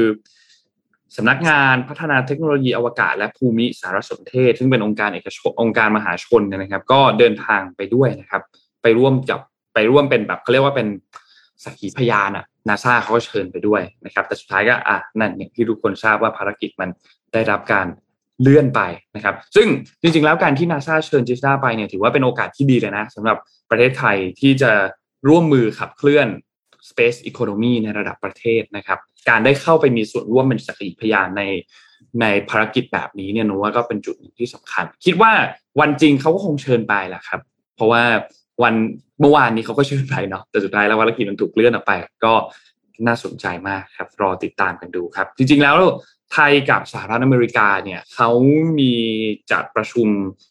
สำนักงานพัฒนาเทคโนโลยีอวกาศและภูมิสารสนเทศซึ่งเป็นองค์การเอกชนองค์การมหาชนนะครับก็เดินทางไปด้วยนะครับไปร่วมเป็นแบบเขาเรียกว่าเป็นสักขีพยานอ่ะนาซาเขาก็เชิญไปด้วยนะครับแต่สุดท้ายก็นั่นอย่างที่ทุกคนทราบว่าภารกิจมันได้รับการเลื่อนไปนะครับซึ่งจริงๆแล้วการที่นาซาเชิญจิสด้าไปเนี่ยถือว่าเป็นโอกาสที่ดีเลยนะสำหรับประเทศไทยที่จะร่วมมือขับเคลื่อน Space Economy ในระดับประเทศนะครับการได้เข้าไปมีส่วนร่วมเป็นสักขีพยานในภารกิจแบบนี้เนี่ยหนูว่าก็เป็นจุดที่สำคัญคิดว่าวันจริงเขาก็คงเชิญไปแหละครับเพราะว่าวันเมื่อวานนี้เขาก็เชิญไปเนาะแต่สุดท้ายแล้วภารกิจมันถูกเลื่อนออกไปก็น่าสนใจมากครับรอติดตามกันดูครับจริงๆแล้วไทยกับสหรัฐอเมริกาเนี่ยเขามีจัดประชุม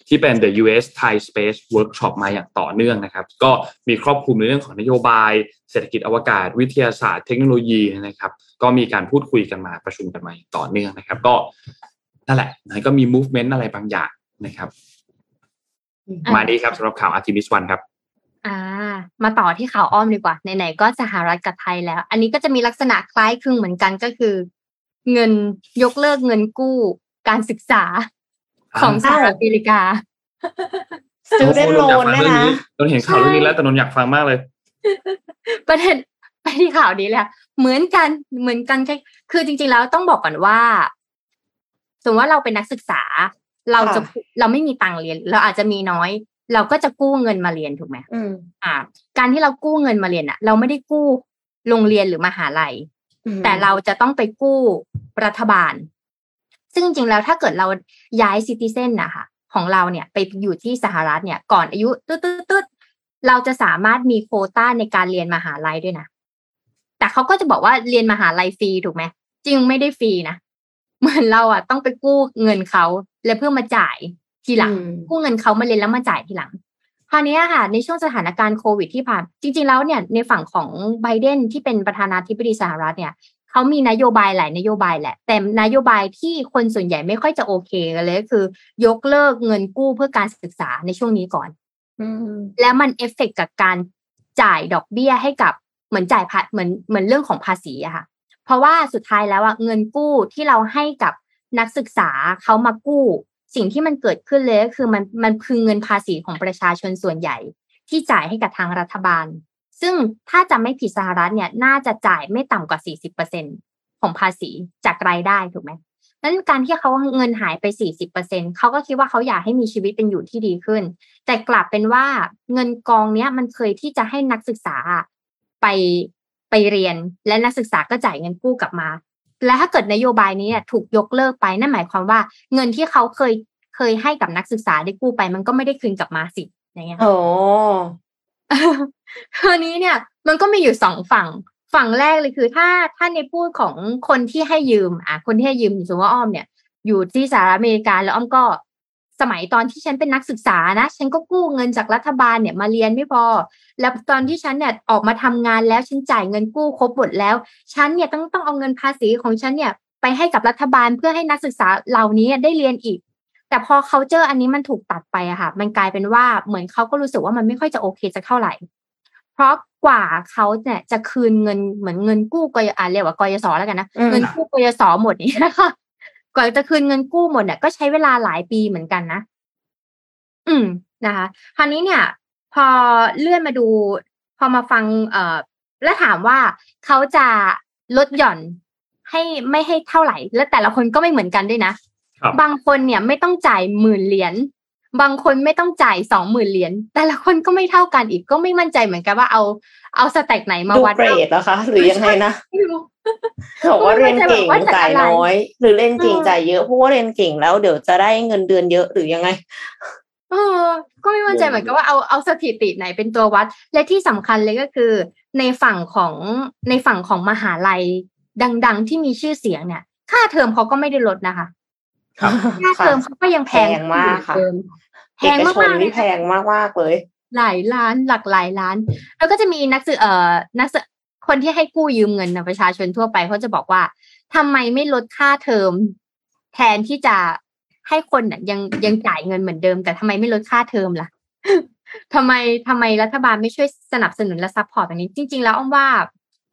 ที่เป็น The US Thai Space Workshop มาอย่างต่อเนื่องนะครับก็มีครอบคลุมในเรื่องของนโยบายเศรษฐกิจอวกาศวิทยาศาสตร์เทคโนโลยีนะครับก็มีการพูดคุยกันมาประชุมกันมาอย่างต่อเนื่องนะครับก็นั่นแหละมันก็มี movement อะไรบางอย่างนะครับมาดีครับสำหรับข่าว Artemis 1 ครับมาต่อที่ข่าวอ้อมดีกว่าไหนๆก็สหรัฐกับไทยแล้วอันนี้ก็จะมีลักษณะคล้ายคลึงเหมือนกันก็คือเงินยกเลิกเงินกู้การศึกษาของสหรัฐอเมริกา student loan นะคะตอนเห็นข่าวเรื่องนี้แล้วตอนอยากฟังมากเลยประเด็นไปที่ข่าวนี้แหละเหมือนกันคือจริงๆแล้วต้องบอกก่อนว่าสมมติว่าเราเป็นนักศึกษาเราไม่มีตังค์เรียนเราอาจจะมีน้อยเราก็จะกู้เงินมาเรียนถูกไหมการที่เรากู้เงินมาเรียนอะเราไม่ได้กู้โรงเรียนหรือมหาลัยแต่เราจะต้องไปกู้รัฐบาลซึ่งจริงๆแล้วถ้าเกิดเราย้ายซิติเซนนะคะของเราเนี่ยไปอยู่ที่สหรัฐเนี่ยก่อนอายุตึ๊ดเราจะสามารถมีโควต้าในการเรียนมหาลัยด้วยนะแต่เขาก็จะบอกว่าเรียนมหาลัยฟรีถูกไหมจริงไม่ได้ฟรีนะเหมือนเราอะต้องไปกู้เงินเขาแล้วเพื่อมาจ่ายทีหลังกู้เงินเขามาเรียนแล้วมาจ่ายทีหลังคราวนี้ค่ะในช่วงสถานการณ์โควิดที่ผ่านจริงๆแล้วเนี่ยในฝั่งของไบเดนที่เป็นประธานาธิบดีสหรัฐเนี่ยเขามีนโยบายหลายนโยบายแหละแต่นโยบายที่คนส่วนใหญ่ไม่ค่อยจะโอเคกันเลยคือยกเลิกเงินกู้เพื่อการศึกษาในช่วงนี้ก่อนแล้วมันเอฟเฟกต์กับการจ่ายดอกเบี้ยให้กับเหมือนจ่ายเหมือนเรื่องของภาษีอะค่ะเพราะว่าสุดท้ายแล้วอะเงินกู้ที่เราให้กับนักศึกษาเขามากู้สิ่งที่มันเกิดขึ้นเลยก็คือมันคือเงินภาษีของประชาชนส่วนใหญ่ที่จ่ายให้กับทางรัฐบาลซึ่งถ้าจำไม่ผิดสหรัฐเนี่ยน่าจะจ่ายไม่ต่ำกว่า 40% ของภาษีจากรายได้ถูกไหมนั้นการที่เขาเงินหายไป 40% เขาก็คิดว่าเขาอยากให้มีชีวิตเป็นอยู่ที่ดีขึ้นแต่กลับเป็นว่าเงินกองเนี้ยมันเคยที่จะให้นักศึกษาไปเรียนและนักศึกษาก็จ่ายเงินกู้กลับมาและถ้าเกิดนโยบายนี้ถูกยกเลิกไปนั่นหมายความว่าเงินที่เขาเคยให้กับนักศึกษาได้กู้ไปมันก็ไม่ได้คืนกลับมาสิอย่างเงี้ยโอ้ คราวนี้เนี่ยมันก็มีอยู่สองฝั่งแรกเลยคือถ้าในพูดของคนที่ให้ยืมคนที่ให้ยืมสมมติว่าอ้อมเนี่ยอยู่ที่สหรัฐอเมริกาแล้วอ้อมก็สมัยตอนที่ฉันเป็นนักศึกษานะฉันก็กู้เงินจากรัฐบาลเนี่ยมาเรียนไม่พอแล้วตอนที่ฉันเนี่ยออกมาทำงานแล้วฉันจ่ายเงินกู้ครบหมดแล้วฉันเนี่ยต้องเอาเงินภาษีของฉันเนี่ยไปให้กับรัฐบาลเพื่อให้นักศึกษาเหล่านี้ได้เรียนอีกแต่พอเขาเจออันนี้มันถูกตัดไปอะค่ะมันกลายเป็นว่าเหมือนเขาก็รู้สึกว่ามันไม่ค่อยจะโอเคสักเท่าไหร่เพราะกว่าเขาเนี่ยจะคืนเงินเหมือนเงินกู้กยศเรียกว่ากยศแล้วกันนะเงินกู้กยศหมดนี่นะคะกว่าจะคืนเงินกู้หมดเนี่ยก็ใช้เวลาหลายปีเหมือนกันนะนะคะคราวนี้เนี่ยพอเลื่อนมาดูพอมาฟังแล้วถามว่าเขาจะลดหย่อนให้ไม่ให้เท่าไหร่และแต่ละคนก็ไม่เหมือนกันด้วยนะบางคนเนี่ยไม่ต้องจ่าย10,000 เหรียญบางคนไม่ต้องจ่าย20,000 เหรียญแต่ละคนก็ไม่เท่ากันอีกก็ไม่มั่นใจเหมือนกันว่าเอาสแต็กไหนมาวัดเกรดเหรอคะหรือยังไงนะบอกว่าเรียนเก่งจ่ายน้อยหรือเรียนเก่งจ่ายเยอะเพราะว่าเรียนเก่งแล้วเดี๋ยวจะได้เงินเดือนเยอะหรือยังไงก็ไม่มั่นใจเหมือนกันว่าเอาสถิติไหนเป็นตัววัดและที่สำคัญเลยก็คือในฝั่งของมหาลัยดังๆที่มีชื่อเสียงเนี่ยค่าเทอมเขาก็ไม่ได้ลดนะคะค่าเทอมเขาก็ยังแพงมากค่ะแพงมากๆนี่แพงมากๆเลยหลายล้านหลักหลายล้านแล้วก็จะมีนักศึกษาคนที่ให้กู้ยืมเงินนะประชาชนทั่วไปเขาจะบอกว่าทำไมไม่ลดค่าเทอมแทนที่จะให้คนน่ะยังจ่ายเงินเหมือนเดิมแต่ทำไมไม่ลดค่าเทอมล่ะ ทำไมรัฐบาลไม่ช่วยสนับสนุนและซัพพอร์ตแบบนี้จริงๆแล้วอ้อมว่า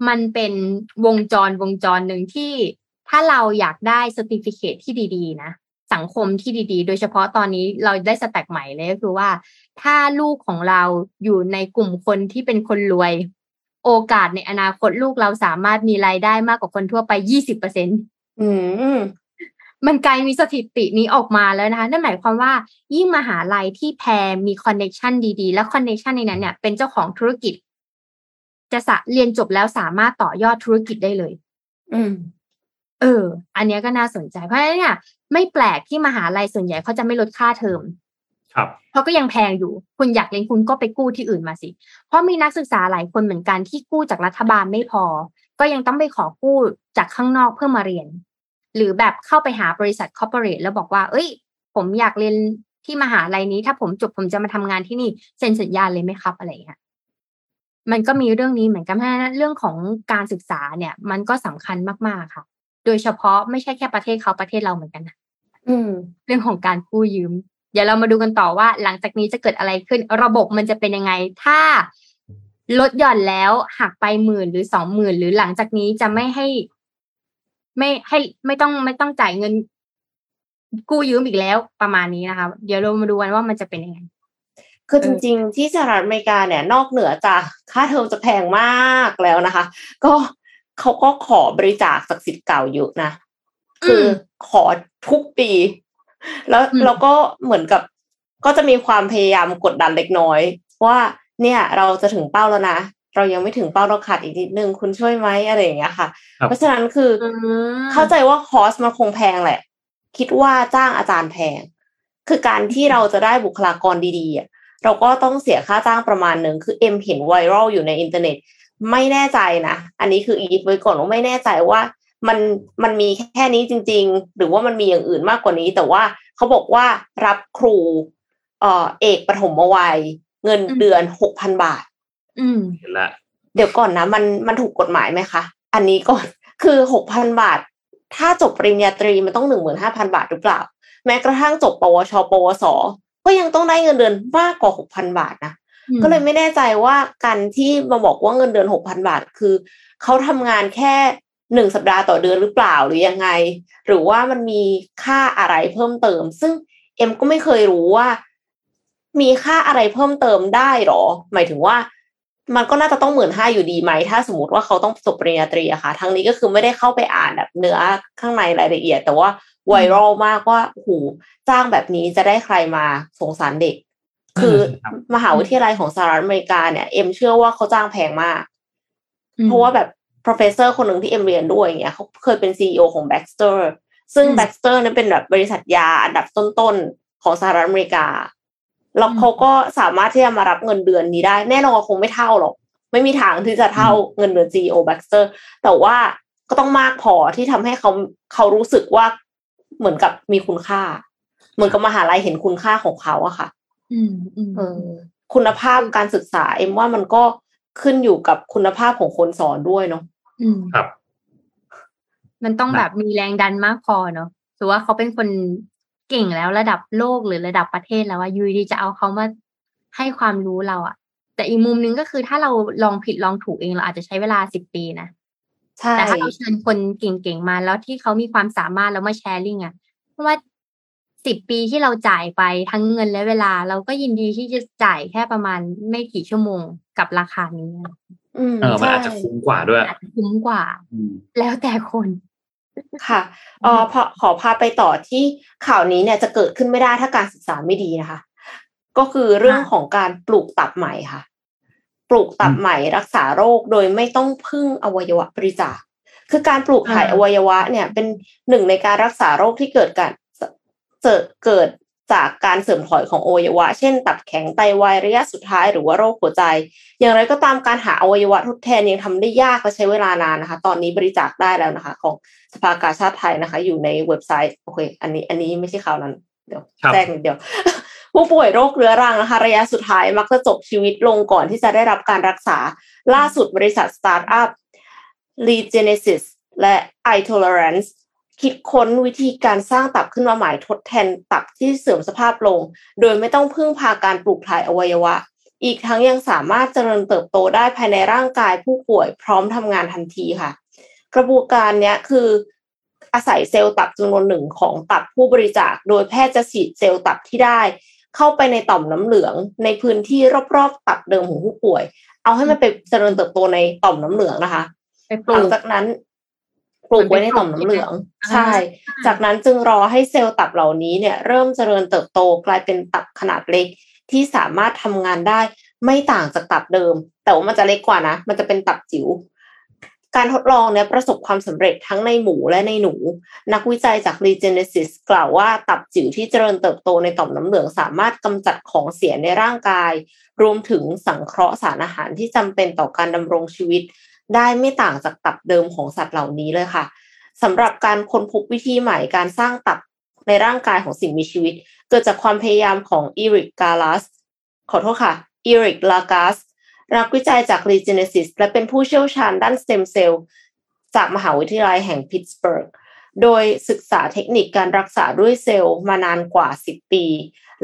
มันเป็นวงจรหนึ่งที่ ถ้าเราอยากได้ certificate ที่ดีๆนะสังคมที่ดีๆโดยเฉพาะตอนนี้เราได้สแต็กใหม่เลยก็คือว่าถ้าลูกของเราอยู่ในกลุ่มคนที่เป็นคนรวยโอกาสในอนาคตลูกเราสามารถมีรายได้มากกว่าคนทั่วไป 20% มันไกลมีสถิตินี้ออกมาแล้วนะคะนั่นหมายความว่ายิ่งมหาลัยที่แพรมีคอนเนคชั่นดีๆและคอนเนคชั่นในนั้นเนี่ยเป็นเจ้าของธุรกิจจะเรียนจบแล้วสามารถต่อยอดธุรกิจได้เลยอันนี้ก็น่าสนใจเพราะฉะนั้นเนี่ยไม่แปลกที่มหาลัยส่วนใหญ่เขาจะไม่ลดค่าเทอมครับเขาก็ยังแพงอยู่คุณอยากเรียนคุณก็ไปกู้ที่อื่นมาสิเพราะมีนักศึกษาหลายคนเหมือนกันที่กู้จากรัฐบาลไม่พอก็ยังต้องไปขอกู้จากข้างนอกเพื่อมาเรียนหรือแบบเข้าไปหาบริษัทคอร์ปอเรทแล้วบอกว่าเอ้ยผมอยากเรียนที่มหาลัยนี้ถ้าผมจบผมจะมาทำงานที่นี่เซ็นสัญญาเลยไหมครับอะไรอย่างเงี้ยมันก็มีเรื่องนี้เหมือนกันเพราะฉะนั้นเรื่องของการศึกษาเนี่ยมันก็สำคัญมากๆค่ะโดยเฉพาะไม่ใช่แค่ประเทศเขาประเทศเราเหมือนกันนะเรื่องของการกู้ยืมเดี๋ยวเรามาดูกันต่อว่าหลังจากนี้จะเกิดอะไรขึ้นระบบมันจะเป็นยังไงถ้าลดหย่อนแล้วหักไป10,000หรือ20,000หรือหลังจากนี้จะไม่ต้องจ่ายเงินกู้ยืมอีกแล้วประมาณนี้นะคะเดี๋ยวเรามาดูกันว่ามันจะเป็นยังไงคือจริงๆที่สหรัฐอเมริกาเนี่ยนอกเหนือจากค่าเทอมจะแพงมากแล้วนะคะก็เขาก็ขอบริจาคจากศิษย์เก่าอยู่นะคือขอทุกปีแล้วก็เหมือนกับก็จะมีความพยายามกดดันเล็กน้อยว่าเนี่ยเราจะถึงเป้าแล้วนะเรายังไม่ถึงเป้าเราขาดอีกนิดนึงคุณช่วยไหมอะไรอย่างเงี้ยค่ะเพราะฉะนั้นคือเข้าใจว่าคอสมันคงแพงแหละคิดว่าจ้างอาจารย์แพงคือการที่เราจะได้บุคลากรดีๆเราก็ต้องเสียค่าจ้างประมาณนึงคือเห็นไวรัลอยู่ในอินเทอร์เน็ตไม่แน่ใจนะอันนี้คืออีฟไว้ก่อนว่าไม่แน่ใจว่ามันมีแค่นี้จริงๆหรือว่ามันมีอย่างอื่นมากกว่านี้แต่ว่าเขาบอกว่ารับครูเอกปฐมวัยเงินเดือน 6,000 บาทเห็นละเดี๋ยวก่อนนะมันถูกกฎหมายไหมคะอันนี้ก็คือ 6,000 บาทถ้าจบปริญญาตรีมันต้อง 15,000 บาทหรือเปล่าแม้กระทั่งจบปวชปวสก็ยังต้องได้เงินเดือนมากกว่า 6,000 บาทนะก็เลยไม่แน่ใจว่าการที่มาบอกว่าเงินเดือน 6,000 บาทคือเขาทำงานแค่1สัปดาห์ต่อเดือนหรือเปล่าหรือยังไงหรือว่ามันมีค่าอะไรเพิ่มเติมซึ่งเอ็มก็ไม่เคยรู้ว่ามีค่าอะไรเพิ่มเติมได้หรอหมายถึงว่ามันก็น่าจะต้อง 15,000 อยู่ดีไหมถ้าสมมติว่าเขาต้องจบปริญญาตรีอะค่ะทั้งนี้ก็คือไม่ได้เข้าไปอ่านแบบเนื้อข้างในรายละเอียดแต่ว่าไวรัลมากว่าโอ้โหจ้างแบบนี้จะได้ใครมาสงสารเด็กคือมหาวิทยาลัยของสหรัฐอเมริกาเนี่ยเอ็มเชื่อว่าเขาจ้างแพงมากเพราะว่าแบบ professor คนหนึ่งที่เอ็มเรียนด้วยอย่างเงี้ยเขาเคยเป็น CEO ของ Baxter ซึ่ง Baxter นั้นเป็นแบบบริษัทยาอันดับต้นๆของสหรัฐอเมริกาแล้วเขาก็สามารถที่จะมารับเงินเดือนนี้ได้แน่นอนคงไม่เท่าหรอกไม่มีทางที่จะเท่าเงินเดือน CEO Baxter แต่ว่าก็ต้องมากพอที่ทำให้เขารู้สึกว่าเหมือนกับมีคุณค่าเหมือนกับมหาลัยเห็นคุณค่าของเขาอะค่ะคุณภาพการศึกษาเอ็มว่ามันก็ขึ้นอยู่กับคุณภาพของคนสอนด้วยเนาะครับมันต้องแบบมีแรงดันมากพอเนาะถือว่าเขาเป็นคนเก่งแล้วระดับโลกหรือระดับประเทศแล้วว่ายูดีจะเอาเขามาให้ความรู้เราอะแต่อีกมุมนึงก็คือถ้าเราลองผิดลองถูกเองเราอาจจะใช้เวลา10ปีนะใช่แต่ถ้าเราเชิญคนเก่งๆมาแล้วที่เขามีความสามารถแล้วมาแชร์ลิงอะเพราะว่า10ปีที่เราจ่ายไปทั้งเงินและเวลาเราก็ยินดีที่จะจ่ายแค่ประมาณไม่กี่ชั่วโมงกับราคานี้มันอาจจะคุ้มกว่าด้วยอาจจะคุ้มกว่าแล้วแต่คนค่ะขอพาไปต่อที่ข่าวนี้เนี่ยจะเกิดขึ้นไม่ได้ถ้าการศึกษาไม่ดีนะคะก็คือเรื่องของการปลูกตับใหม่ค่ะปลูกตับใหม่รักษาโรคโดยไม่ต้องพึ่งอวัยวะบริจาคคือการปลูกถ่ายอวัยวะเนี่ยเป็นหนึ่งในการรักษาโรคที่เกิดจากการเสื่อมถอยของอวัยวะเช่นตับแข็งไตวายระยะสุดท้ายหรือว่าโรคหัวใจอย่างไรก็ตามการหาอวัยวะทดแทนยังทำได้ยากและใช้เวลานานนะคะตอนนี้บริจาคได้แล้วนะคะของสภากาชาดไทยนะคะอยู่ในเว็บไซต์โอเคอันนี้ไม่ใช่ข่าวนั้นเดี๋ยวแจ้งเดี๋ยวผู้ป่วยโรคเรื้อรังนะคะระยะสุดท้ายมักจะจบชีวิตลงก่อนที่จะได้รับการรักษาล่าสุดบริษัทสตาร์ทอัพ Regenesis และ iToleranceคิดค้นวิธีการสร้างตับขึ้นมาใหม่ทดแทนตับที่เสื่อมสภาพลงโดยไม่ต้องพึ่งพาการปลูกถ่ายอวัยวะอีกทั้งยังสามารถเจริญเติบโตได้ภายในร่างกายผู้ป่วยพร้อมทำงานทันทีค่ะกระบวนการนี้คือ อาศัยเซลล์ตับจำนวนหนึ่งของตับผู้บริจาคโดยแพทย์จะฉีดเซลล์ตับที่ได้เข้าไปในต่อมน้ำเหลืองในพื้นที่รอบๆตับเดิมของผู้ป่วยเอาให้มันไปเจริญเติบโตในต่อมน้ำเหลืองนะคะหลังจากนั้นปลูกไว้ในต่อมน้ำเหลืองใช่จากนั้นจึงรอให้เซลล์ตับเหล่านี้เนี่ยเริ่มเจริญเติบโตกลายเป็นตับขนาดเล็กที่สามารถทำงานได้ไม่ต่างจากตับเดิมแต่ว่ามันจะเล็กกว่านะมันจะเป็นตับจิ๋วการทดลองเนี่ยประสบความสำเร็จทั้งในหมูและในหนูนักวิจัยจาก Regenesis กล่าวว่าตับจิ๋วที่เจริญเติบโตในต่อมน้ำเหลืองสามารถกำจัดของเสียในร่างกายรวมถึงสังเคราะห์สารอาหารที่จำเป็นต่อการดำรงชีวิตได้ไม่ต่างจากตับเดิมของสัตว์เหล่านี้เลยค่ะสำหรับการค้นพบวิธีใหม่การสร้างตับในร่างกายของสิ่งมีชีวิตเกิดจากความพยายามของอีริกลากัสนักวิจัยจาก Regenesis และเป็นผู้เชี่ยวชาญด้านสเต็มเซลล์จากมหาวิทยาลัยแห่งพิตต์สเบิร์กโดยศึกษาเทคนิคการรักษาด้วยเซลล์มานานกว่า10ปี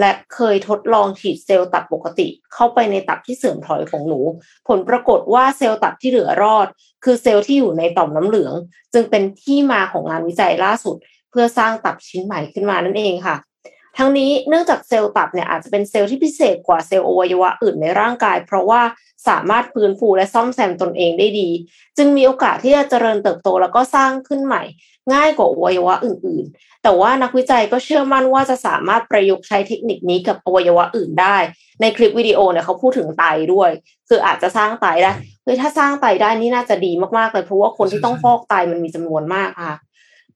และเคยทดลองฉีดเซลล์ตับปกติเข้าไปในตับที่เสื่อมถอยของหนูผลปรากฏว่าเซลล์ตับที่เหลือรอดคือเซลล์ที่อยู่ในต่อมน้ำเหลืองจึงเป็นที่มาของงานวิจัยล่าสุดเพื่อสร้างตับชิ้นใหม่ขึ้นมานั่นเองค่ะทั้งนี้เนื่องจากเซลล์ตับเนี่ยอาจจะเป็นเซลล์ที่พิเศษกว่าเซลล์อวัยวะอื่นในร่างกายเพราะว่าสามารถฟื้นฟูและซ่อมแซมตนเองได้ดีจึงมีโอกาสที่จะเจริญเติบโตแล้วก็สร้างขึ้นใหม่ง่ายกว่าอวัยวะอื่นๆแต่ว่านักวิจัยก็เชื่อมั่นว่าจะสามารถประยุกต์ใช้เทคนิคนี้กับอวัยวะอื่นได้ในคลิปวิดีโอเนี่ยเขาพูดถึงไตด้วยคืออาจจะสร้างไตได้คือถ้าสร้างไตได้นี่น่าจะดีมากๆเลยเพราะว่าคนที่ต้องฟอกไตมันมีจำนวนมากค่ะ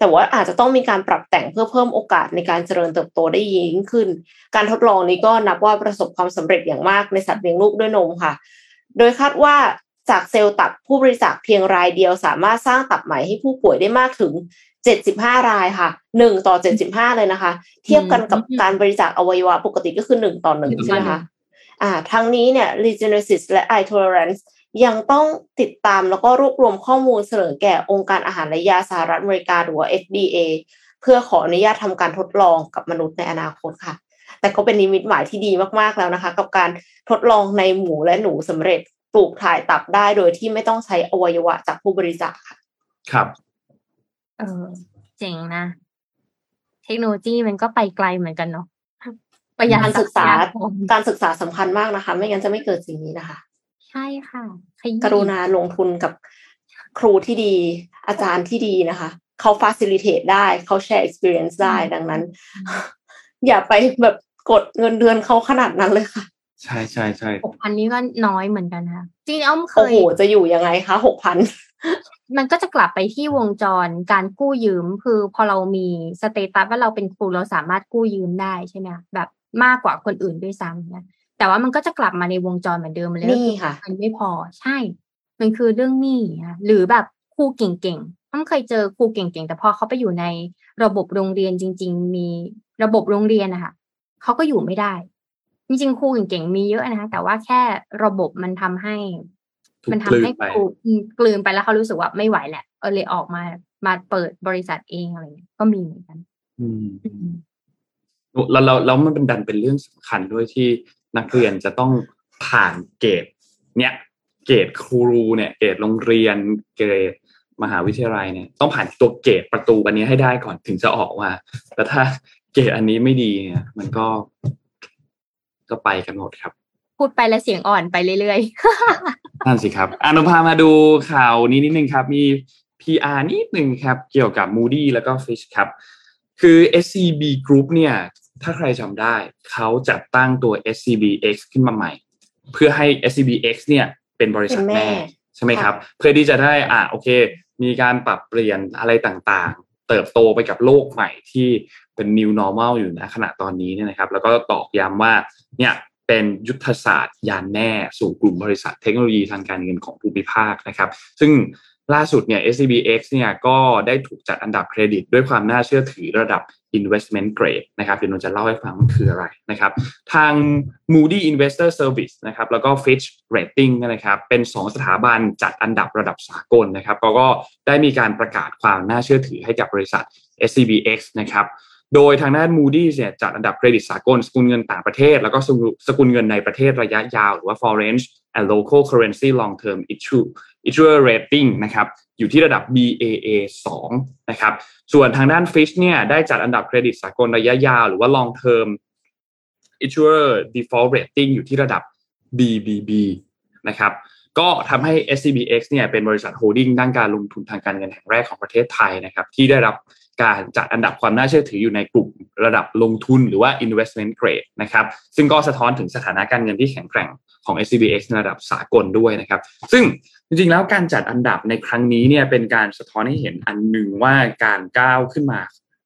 แต่ว่าอาจจะต้องมีการปรับแต่งเพื่อเพิ่มโอกาสในการเจริญเติบโตได้ยิ่งขึ้นการทดลองนี้ก็นับว่าประสบความสำเร็จอย่างมากในสัตว์เลี้ยงลูกด้วยนมค่ะโดยคาดว่าจากเซลล์ตับผู้บริจาคเพียงรายเดียวสามารถสร้างตับใหม่ให้ผู้ป่วยได้มากถึง75รายค่ะ1ต่อ75เลยนะคะเทียบกันกับการบริจาคอวัยวะปกติก็คือ1ต่อ1ใช่ไหมคะทั้งนี้เนี่ย Regenesis และ iToleranceยังต้องติดตามแล้วก็รวบรวมข้อมูลเสนอแก่องค์การอาหารและยาสหรัฐอเมริกาหรือว่า FDA เพื่อขออนุญาตทำการทดลองกับมนุษย์ในอนาคตค่ะแต่ก็เป็นนิมิตหมายที่ดีมากๆแล้วนะคะกับการทดลองในหมูและหนูสำเร็จปลูกถ่ายตับได้โดยที่ไม่ต้องใช้อวัยวะจากผู้บริจาคค่ะครับเจ๋งนะเทคโนโลยีมันก็ไปไกลเหมือนกันเนาะประหยัดการศึกษาสำคัญมากนะคะไม่งั้นจะไม่เกิดสิ่งนี้นะคะใช่ค่ะกรุณาลงทุนกับครูที่ดีอาจารย์ที่ดีนะคะเขา facilitate ได้เขาแชร์ experience ได้ดังนั้นอย่าไปแบบกดเงินเดือนเขาขนาดนั้นเลยค่ะใช่ใช่ใช่ 6,000 นี้ก็น้อยเหมือนกันค่ะจริงอ้อมเคยโอ้โหจะอยู่ยังไงคะ 6,000 มันก็จะกลับไปที่วงจรการกู้ยืมคือพอเรามีสเตตัสว่าเราเป็นครูเราสามารถกู้ยืมได้ใช่ไหมแบบมากกว่าคนอื่นด้วยซ้ำเนี่ยแต่ว่ามันก็จะกลับมาในวงจรเหมือนเดิมเลยนี่ค่ะมันไม่พอใช่มันคือเรื่องหนี้นะหรือแบบครูเก่งๆผมเคยเจอครูเก่งๆแต่พอเขาไปอยู่ในระบบโรงเรียนจริงๆมีระบบโรงเรียนนะคะเขาก็อยู่ไม่ได้จริงๆครูเก่งๆมีเยอะนะคะแต่ว่าแค่ระบบมันทำให้ครูกลืนไปแล้วเขารู้สึกว่าไม่ไหวแหละเลยออกมาเปิดบริษัทเองอะไรก็มีเหมือนกันแล้วมันเป็นดันเป็นเรื่องสำคัญด้วยที่นักเรียนจะต้องผ่านเกรดเนี่ยเกรดครูเนี่ยเกรดโรงเรียนเกรดมหาวิทยาลัยเนี่ยต้องผ่านตัวเกรดประตูอันนี้ให้ได้ก่อนถึงจะออกมาแต่ถ้าเกรดอันนี้ไม่ดีเนี่ยมันก็ไปกันหมดครับพูดไปแล้วเสียงอ่อนไปเรื่อยๆนั่นสิครับนุภามาดูข่าวนี้นิดนึงครับมี PR นิดนึงครับเกี่ยวกับ Moody แล้วก็ Fitch ครับคือ SCB Group เนี่ยถ้าใครจำได้เขาจัดตั้งตัว SCBX ขึ้นมาใหม่เพื่อให้ SCBX เนี่ยเป็นบริษัทแม่ใช่ไหมครับเพื่อที่จะได้โอเคมีการปรับเปลี่ยนอะไรต่างๆเติบโตไปกับโลกใหม่ที่เป็น new normal อยู่นะขณะตอนนี้เนี่ยนะครับแล้วก็ตอกย้ำว่าเนี่ยเป็นยุทธศาสตร์ยานแน่สู่กลุ่มบริษัทเทคโนโลยีทางการเงินของภูมิภาคนะครับซึ่งล่าสุดเนี่ย SCBX เนี่ยก็ได้ถูกจัดอันดับเครดิตด้วยความน่าเชื่อถือระดับ Investment Grade นะครับเดี๋ยวนนจะเล่าให้ฟังมันคืออะไรนะครับทาง Moody Investor Service นะครับแล้วก็ Fitch Rating นะครับเป็น2สถาบันจัดอันดับระดับสากลนะครับก็ได้มีการประกาศความน่าเชื่อถือให้กับบริษัท SCBX นะครับโดยทางด้าน Moody เนี่ยจัดอันดับเครดิตสากลสกุลเงินต่างประเทศแล้วก็สกุลเงินในประเทศระยะยาวหรือว่า Foreign and Local Currency Long Term Issue issuer rating นะครับอยู่ที่ระดับ BAA2 นะครับส่วนทางด้าน Fitch เนี่ยได้จัดอันดับเครดิตสากลระยะยาวหรือว่า long term issuer default rating อยู่ที่ระดับ BBB นะครับก็ทำให้ SCBX เนี่ยเป็นบริษัทโฮลดิ้งด้านการลงทุนทางการเงินแห่งแรกของประเทศไทยนะครับที่ได้รับการจัดอันดับความน่าเชื่อถืออยู่ในกลุ่มระดับลงทุนหรือว่า investment grade นะครับซึ่งก็สะท้อนถึงสถานะการเงินที่แข็งแกร่งของ SCBX ในระดับสากลด้วยนะครับซึ่งจริงๆแล้วการจัดอันดับในครั้งนี้เนี่ยเป็นการสะท้อนให้เห็นอันหนึ่งว่าการก้าวขึ้นมา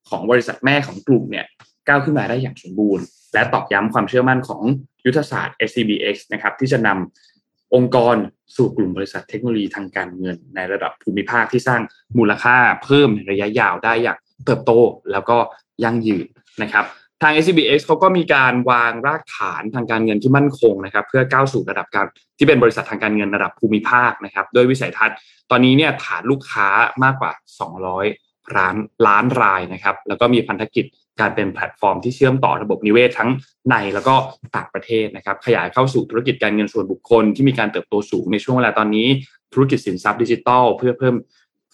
ของบริษัทแม่ของกลุ่มเนี่ยก้าวขึ้นมาได้อย่างสมบูรณ์และตอกย้ำความเชื่อมั่นของยุทธศาสตร์ SCBX นะครับที่จะนำองค์กรสู่กลุ่มบริษัทเทคโนโลยีทางการเงินในระดับภูมิภาคที่สร้างมูลค่าเพิ่มในระยะยาวได้อย่างเติบโตแล้วก็ยั่งยืนนะครับทาง SCBX เขาก็มีการวางรากฐานทางการเงินที่มั่นคงนะครับเพื่อก้าวสู่ระดับการที่เป็นบริษัททางการเงินระดับภูมิภาคนะครับด้วยวิสัยทัศน์ตอนนี้เนี่ยฐานลูกค้ามากกว่า200 ล้านรายนะครับแล้วก็มีพันธกิจการเป็นแพลตฟอร์มที่เชื่อมต่อระบบนิเวศทั้งในแล้วก็ต่างประเทศนะครับขยายเข้าสู่ธุรกิจการเงินส่วนบุคคลที่มีการเติบโตสูงในช่วงเวลาตอนนี้ธุรกิจสินทรัพย์ดิจิทัลเพื่อเพิ่ม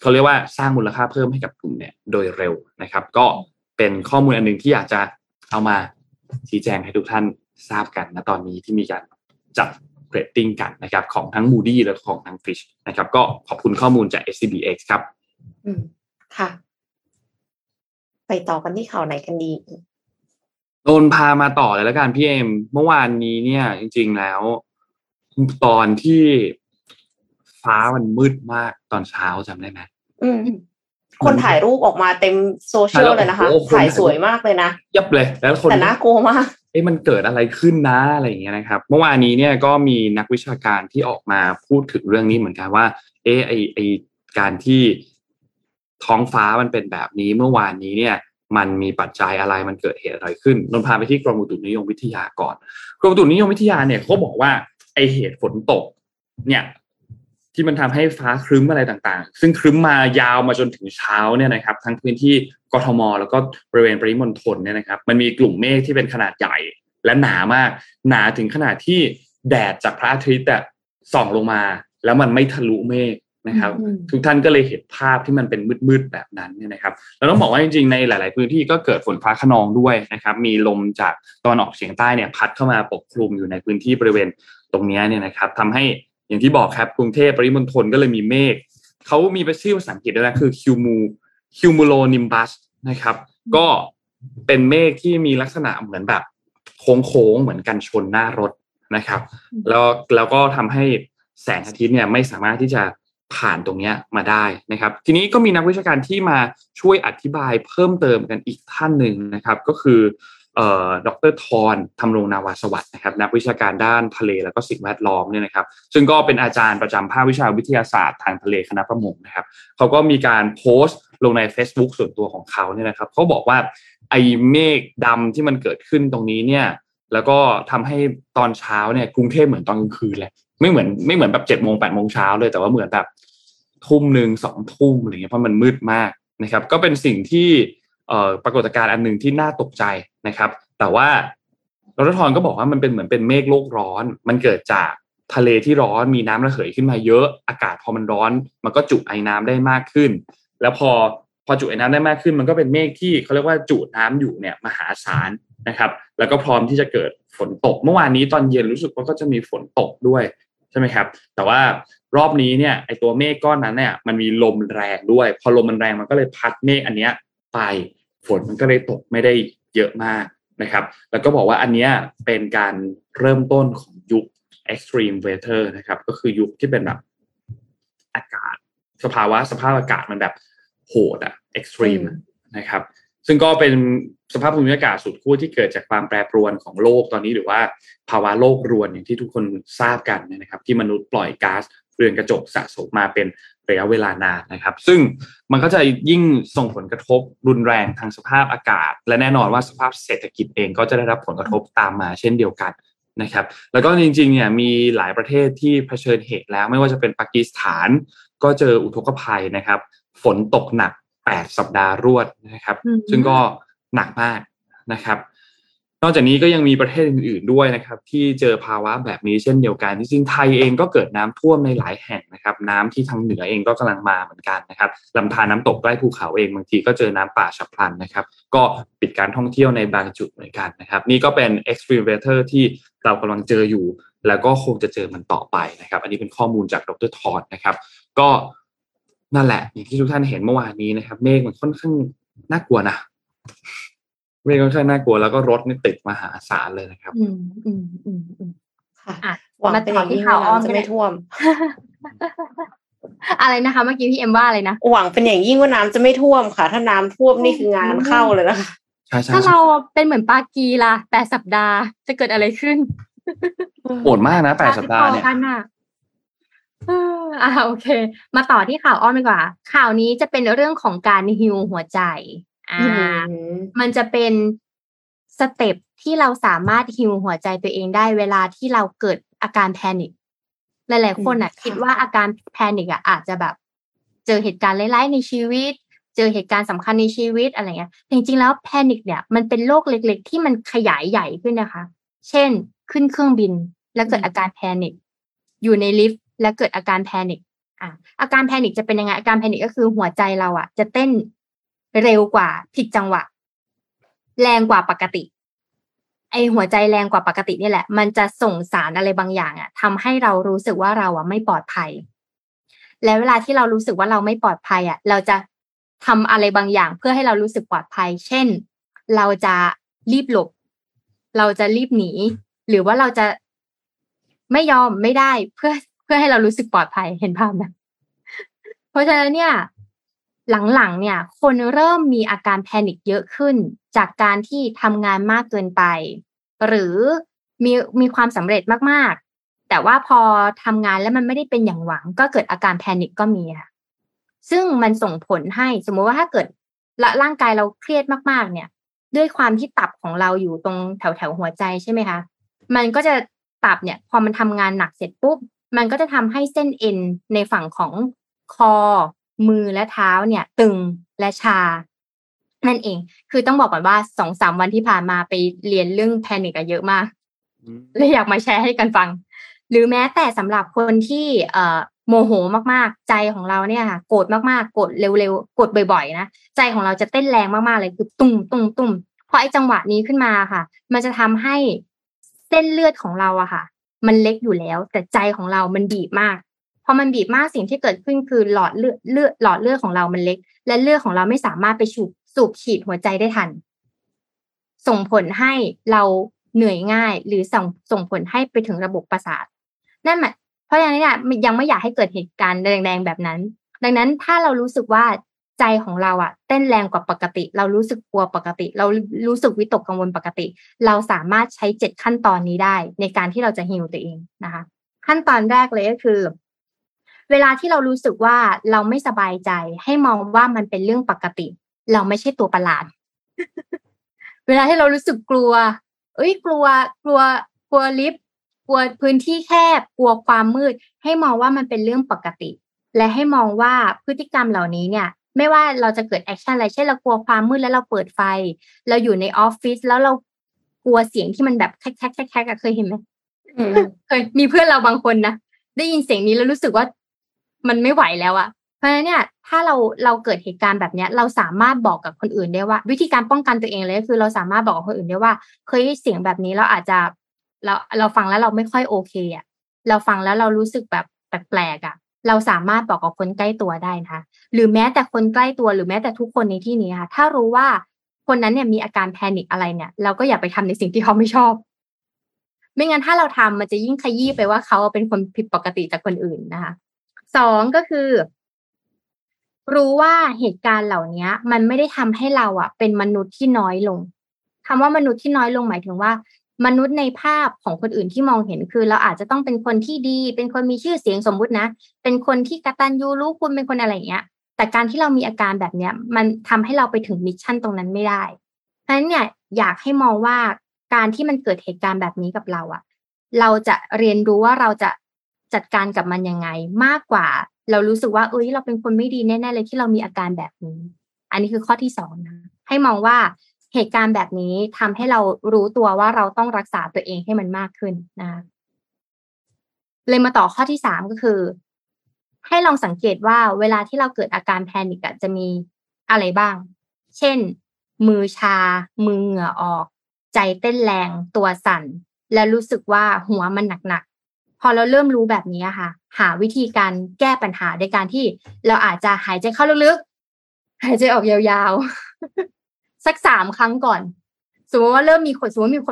เขาเรียกว่าสร้างมูลค่าเพิ่มให้กับกลุ่มเนี่ยโดยเร็วนะครับก็เป็นข้อมูลอันนึงที่อยากจะเอามาชี้แจงให้ทุกท่านทราบกันนะตอนนี้ที่มีการจัดเรตติ้งกันนะครับของทั้ง Moody และของทั้ง Fitch นะครับก็ขอบคุณข้อมูลจาก SCBX ครับค่ะไปต่อกันที่ข่าวไหนกันดีโดนพามาต่อเลยแล้วกันพี่เอมเมื่อวานนี้เนี่ยจริงๆแล้วตอนที่ฟ้ามันมืดมากตอนเช้าจำได้ไหมคนถ่ายรูปออกมาเต็มโซเชียลเลยนะคะถ่ายสวยมากเลยนะยับเลยแล้วคนแต่น่ากลัวมากมันเกิดอะไรขึ้นนะอะไรอย่างเงี้ยนะครับเมื่อวานนี้เนี่ยก็มีนักวิชาการที่ออกมาพูดถึงเรื่องนี้เหมือนกันว่าไอการที่ท้องฟ้ามันเป็นแบบนี้เมื่อวานนี้เนี่ยมันมีปัจจัยอะไรมันเกิดเหตุอะไรขึ้นนนพาไปที่กรมอุตุนิยมวิทยาก่อนกรมอุตุนิยมวิทยาเนี่ยเขาบอกว่าไอเหตุฝนตกเนี่ยที่มันทำให้ฟ้าครึ้มอะไรต่างๆซึ่งครึ้มมายาวมาจนถึงเช้าเนี่ยนะครับทั้งพื้นที่กทม.แล้วก็บริเวณปริมณฑลเนี่ยนะครับมันมีกลุ่มเมฆที่เป็นขนาดใหญ่และหนามากหนาถึงขนาดที่แดดจากพระอาทิตย์ส่องลงมาแล้วมันไม่ทะลุเมฆนะครับทุกท่านก็เลยเห็นภาพที่มันเป็นมืดๆแบบนั้นเนี่ยนะครับแล้วต้องบอกว่าจริงๆในหลายๆพื้นที่ก็เกิดฝนฟ้าคะนองด้วยนะครับมีลมจากตะวันออกเฉียงใต้เนี่ยพัดเข้ามาปกคลุมอยู่ในพื้นที่บริเวณตรงนี้เนี่ยนะครับทำให้อย่างที่บอกครับกรุงเทพปริมณฑลก็เลยมีเมฆเขามีชื่อภาษาอังกฤษด้วยนะคือcumulonimbus นะครับก็เป็นเมฆที่มีลักษณะเหมือนแบบโค้งๆเหมือนกันชนหน้ารถนะครับแล้วก็ทำให้แสงอาทิตย์เนี่ยไม่สามารถที่จะผ่านตรงนี้มาได้นะครับทีนี้ก็มีนักวิชาการที่มาช่วยอธิบายเพิ่มเติมกันอีกท่านหนึ่งนะครับก็คือดร.ธร ธำรงนาวาสวัสดิ์นะครับนักวิชาการด้านทะเลและก็สิ่งแวดล้อมเนี่ยนะครับซึ่งก็เป็นอาจารย์ประจำภาควิชาวิทยาศาสตร์ทางทะเลคณะประมงนะครับเขาก็มีการโพสต์ลงใน Facebook ส่วนตัวของเขาเนี่ยนะครับเขาบอกว่าไอ้เมฆดำที่มันเกิดขึ้นตรงนี้เนี่ยแล้วก็ทำให้ตอนเช้าเนี่ยกรุงเทพเหมือนตอนกลางคืนแหละไม่เหมือนแบบ 7:00 น 8:00 นเช้าเลยแต่ว่าเหมือนแบบทุ่มนึง 2:00 นอะไรเงี้ยเพราะมันมืดมากนะครับก็เป็นสิ่งที่ปรากฏการณ์อันนึงที่น่าตกใจนะครับแต่ว่าดร.ธรก็บอกว่ามันเป็นเหมือนเป็นเมฆโลกร้อนมันเกิดจากทะเลที่ร้อนมีน้ำระเหยขึ้นมาเยอะอากาศพอมันร้อนมันก็จุไอน้ำได้มากขึ้นแล้วพอจุไอน้ำได้มากขึ้นมันก็เป็นเมฆที่เขาเรียกว่าจุน้ำอยู่เนี่ยมหาศาลนะครับแล้วก็พร้อมที่จะเกิดฝนตกเมื่อวานนี้ตอนเย็นรู้สึกว่าก็จะมีฝนตกด้วยใช่ไหมครับแต่ว่ารอบนี้เนี่ยไอตัวเมฆก้อนนั้นเนี่ยมันมีลมแรงด้วยพอลมมันแรงมันก็เลยพัดเมฆอันเนี้ยไปฝนมันก็เลยตกไม่ได้เยอะมากนะครับแล้วก็บอกว่าอันเนี้ยเป็นการเริ่มต้นของยุค extreme weather นะครับก็คือยุคที่เป็นแบบอากาศสภาพอากาศมันแบบโหดextreme นะครับซึ่งก็เป็นสภาพภูมิอากาศสุดขั้วที่เกิดจากความแปรปรวนของโลกตอนนี้หรือว่าภาวะโลกรวนอย่างที่ทุกคนทราบกันนะครับที่มนุษย์ปล่อยก๊าซเรือนกระจกสะสมมาเป็นระยะเวลานานนะครับซึ่งมันก็จะยิ่งส่งผลกระทบรุนแรงทางสภาพอากาศและแน่นอนว่าสภาพเศรษฐกิจเองก็จะได้รับผลกระทบตามมาเช่นเดียวกันนะครับแล้วก็จริงๆเนี่ยมีหลายประเทศที่เผชิญเหตุแล้วไม่ว่าจะเป็นปากีสถานก็เจออุทกภัยนะครับฝนตกหนัก8 สัปดาห์รวดนะครับซึ่งก็หนักมากนะครับน อกจากนี้ก็ยังมีประเทศอื่นๆด้วยนะครับที่เจอภาวะแบบนี้เช่นเดียวกันจริงๆไทยเองก็เกิดน้ำท่วมในหลายแห่งนะครับน้ำที่ทางเหนือเองก็กำลังมาเหมือนกันนะครับลำธารน้ำตกใกล้ภูเขาเองบางทีก็เจอน้ำป่าฉับพลันนะครับก็ปิดการท่องเที่ยวในบางจุดเหมือนกันนะครับนี่ก็เป็น extreme weather ที่เรากำลังเจออยู่แล้วก็คงจะเจอมันต่อไปนะครับอันนี้เป็นข้อมูลจากดร.ทอนนะครับก็นั่นแหละอย่างที่ทุกท่านเห็นเมื่อวานนี้นะครับเมฆมันค่อนข้างน่ากลัวนะเมฆค่อนข้างน่ากลัวแล้วก็รถนี่ติดมหาศาลเลยนะครับค่ะหวังเป็นอย่างยิ่งว่าน้ำจะไม่ท่วมอะไรนะคะเมื่อกี้พี่เอ็มว่าอะไรนะหวังเป็นอย่างยิ่งว่าน้ำจะไม่ท่วมค่ะถ้าน้ำท่วมนี่คืองานเข้าเลยนะคะถ้าเราเป็นเหมือนปากีล่ะ8สัปดาห์จะเกิดอะไรขึ้นโหดมากนะ8สัปดาห์เนี่ยโอเคมาต่อที่ข่าวอ้อมดีกว่าข่าวนี้จะเป็นเรื่องของการฮีลหัวใจมันจะเป็นสเต็ปที่เราสามารถฮีลหัวใจตัวเองได้เวลาที่เราเกิดอาการแพนิคหลายๆคนคิดว่าอาการแพนิคอาจจะแบบเจอเหตุการณ์ร้ายๆในชีวิตเจอเหตุการณ์สำคัญในชีวิตอะไรเงี้ยจริงๆแล้วแพนิคเนี่ยมันเป็นโรคเล็กๆที่มันขยายใหญ่ขึ้นนะคะเช่นขึ้นเครื่องบินแล้วเกิดอาการแพนิคอยู่ในลิฟต์แล้วเกิดอาการแพนิคอาการแพนิคจะเป็นยังไงอาการแพนิคก็คือหัวใจเราจะเต้นเร็วกว่าผิดจังหวะแรงกว่าปกติไอหัวใจแรงกว่าปกตินี่แหละมันจะส่งสารอะไรบางอย่างทำให้เรารู้สึกว่าเราไม่ปลอดภัยแล้วเวลาที่เรารู้สึกว่าเราไม่ปลอดภัยเราจะทำอะไรบางอย่างเพื่อให้เรารู้สึกปลอดภัยเช่นเราจะรีบหลบเราจะรีบหนีหรือว่าเราจะไม่ยอมไม่ได้เพื่อให้เรารู้สึกปลอดภัยเห็นภาพนะเพราะฉะนั้นเนี่ยหลังๆเนี่ยคนเริ่มมีอาการแพนิคเยอะขึ้นจากการที่ทำงานมากเกินไปหรือมีความสำเร็จมากๆแต่ว่าพอทำงานแล้วมันไม่ได้เป็นอย่างหวังก็เกิดอาการแพนิคก็มีค่ะซึ่งมันส่งผลให้สมมติว่าถ้าเกิดร่างกายเราเครียดมากๆเนี่ยด้วยความที่ตับของเราอยู่ตรงแถวๆหัวใจใช่ไหมคะมันก็จะตับเนี่ยพอมันทำงานหนักเสร็จปุ๊บมันก็จะทำให้เส้นเอ็นในฝั่งของคอมือและเท้าเนี่ยตึงและชานั่นเองคือต้องบอกก่อนว่า 2-3 วันที่ผ่านมาไปเรียนเรื่องแพนิคกันเยอะมากเลยอยากมาแชร์ให้กันฟังหรือแม้แต่สำหรับคนที่โมโหมากๆใจของเราเนี่ยค่ะโกรธมากๆโกรธเร็วๆโกรธบ่อยๆนะใจของเราจะเต้นแรงมากๆเลยคือตุ้มตุ้มตุ้มพอไอ้จังหวะนี้ขึ้นมาค่ะมันจะทำให้เส้นเลือดของเราค่ะมันเล็กอยู่แล้วแต่ใจของเรามันบีบมากพอมันบีบมากสิ่งที่เกิดขึ้นคือหลอดเลือดของเรามันเล็กและเลือดของเราไม่สามารถไปสูบฉีดหัวใจได้ทันส่งผลให้เราเหนื่อยง่ายหรือส่งผลให้ไปถึงระบบประสาทนั่นหมายเพราะฉะนั้นเนี่ยยังไม่อยากให้เกิดเหตุการณ์แรงๆแบบนั้นดังนั้นถ้าเรารู้สึกว่าใจของเราเต้นแรงกว่าปกติเรารู้สึกกลัวปกติเรารู้สึกวิตกกังวลปกติเราสามารถใช้7ขั้นตอนนี้ได้ในการที่เราจะฮีลตัวเองนะคะขั้นตอนแรกเลยก็คือเวลาที่เรารู้สึกว่าเราไม่สบายใจให้มองว่ามันเป็นเรื่องปกติเราไม่ใช่ตัวประหลาด เวลาที่เรารู้สึกกลัวกลัวลิฟต์กลัวพื้นที่แคบกลัวความมืดให้มองว่ามันเป็นเรื่องปกติและให้มองว่าพฤติกรรมเหล่านี้เนี่ยไม่ว่าเราจะเกิดแอคชั่นอะไรเช่นเรากลัวความมืดแล้วเราเปิดไฟเราอยู่ในออฟฟิศแล้วเรากลัวเสียงที่มันแบบแคกแคกแคกแคกเคยเห็นไหมเคยมีเพื่อนเราบางคนนะได้ยินเสียงนี้แล้วรู้สึกว่ามันไม่ไหวแล้วเพราะฉะนั้นเนี่ยถ้าเราเกิดเหตุการณ์แบบนี้เราสามารถบอกกับคนอื่นได้ว่าวิธีการป้องกันตัวเองเลยคือเราสามารถบอกกับคนอื่นได้ว่าเคยเสียงแบบนี้เราอาจจะเราฟังแล้วเราไม่ค่อยโอเคเราฟังแล้วเรารู้สึกแบบแปลกๆเราสามารถบอกกับคนใกล้ตัวได้นะคะหรือแม้แต่คนใกล้ตัวหรือแม้แต่ทุกคนในที่นี้ค่ะถ้ารู้ว่าคนนั้นเนี่ยมีอาการแพนิคอะไรเนี่ยเราก็อย่าไปทำในสิ่งที่เขาไม่ชอบไม่งั้นถ้าเราทำมันจะยิ่งขยี้ไปว่าเขาเป็นคนผิดปกติจากคนอื่นนะคะ2ก็คือรู้ว่าเหตุการณ์เหล่านี้มันไม่ได้ทำให้เราเป็นมนุษย์ที่น้อยลงคำว่ามนุษย์ที่น้อยลงหมายถึงว่ามนุษย์ในภาพของคนอื่นที่มองเห็นคือเราอาจจะต้องเป็นคนที่ดีเป็นคนมีชื่อเสียงสมมุตินะเป็นคนที่กตัญญูรู้คุณเป็นคนอะไรอย่างเงี้ยแต่การที่เรามีอาการแบบเนี้ยมันทำให้เราไปถึงมิชชั่นตรงนั้นไม่ได้เพราะฉะนั้นเนี่ยอยากให้มองว่าการที่มันเกิดเหตุการณ์แบบนี้กับเราเราจะเรียนรู้ว่าเราจะจัดการกับมันยังไงมากกว่าเรารู้สึกว่าเราเป็นคนไม่ดีแน่ๆเลยที่เรามีอาการแบบนี้อันนี้คือข้อที่2นะให้มองว่า เหตุการณ์แบบนี้ทำให้เรารู้ตัวว่าเราต้องรักษาตัวเองให้มันมากขึ้นนะคะเลยมาต่อข้อที่3ก็คือให้ลองสังเกตว่าเวลาที่เราเกิดอาการแพนิคจะมีอะไรบ้างเช่นมือชามือเหงื่อออกใจเต้นแรงตัวสั่นและรู้สึกว่าหัวมันหนักๆพอเราเริ่มรู้แบบนี้ค่ะหาวิธีการแก้ปัญหาด้วยการที่เราอาจจะหายใจเข้าลึกๆหายใจออกยาวๆสัก3ครั้งก่อนสมมติว่าเริ่มมีค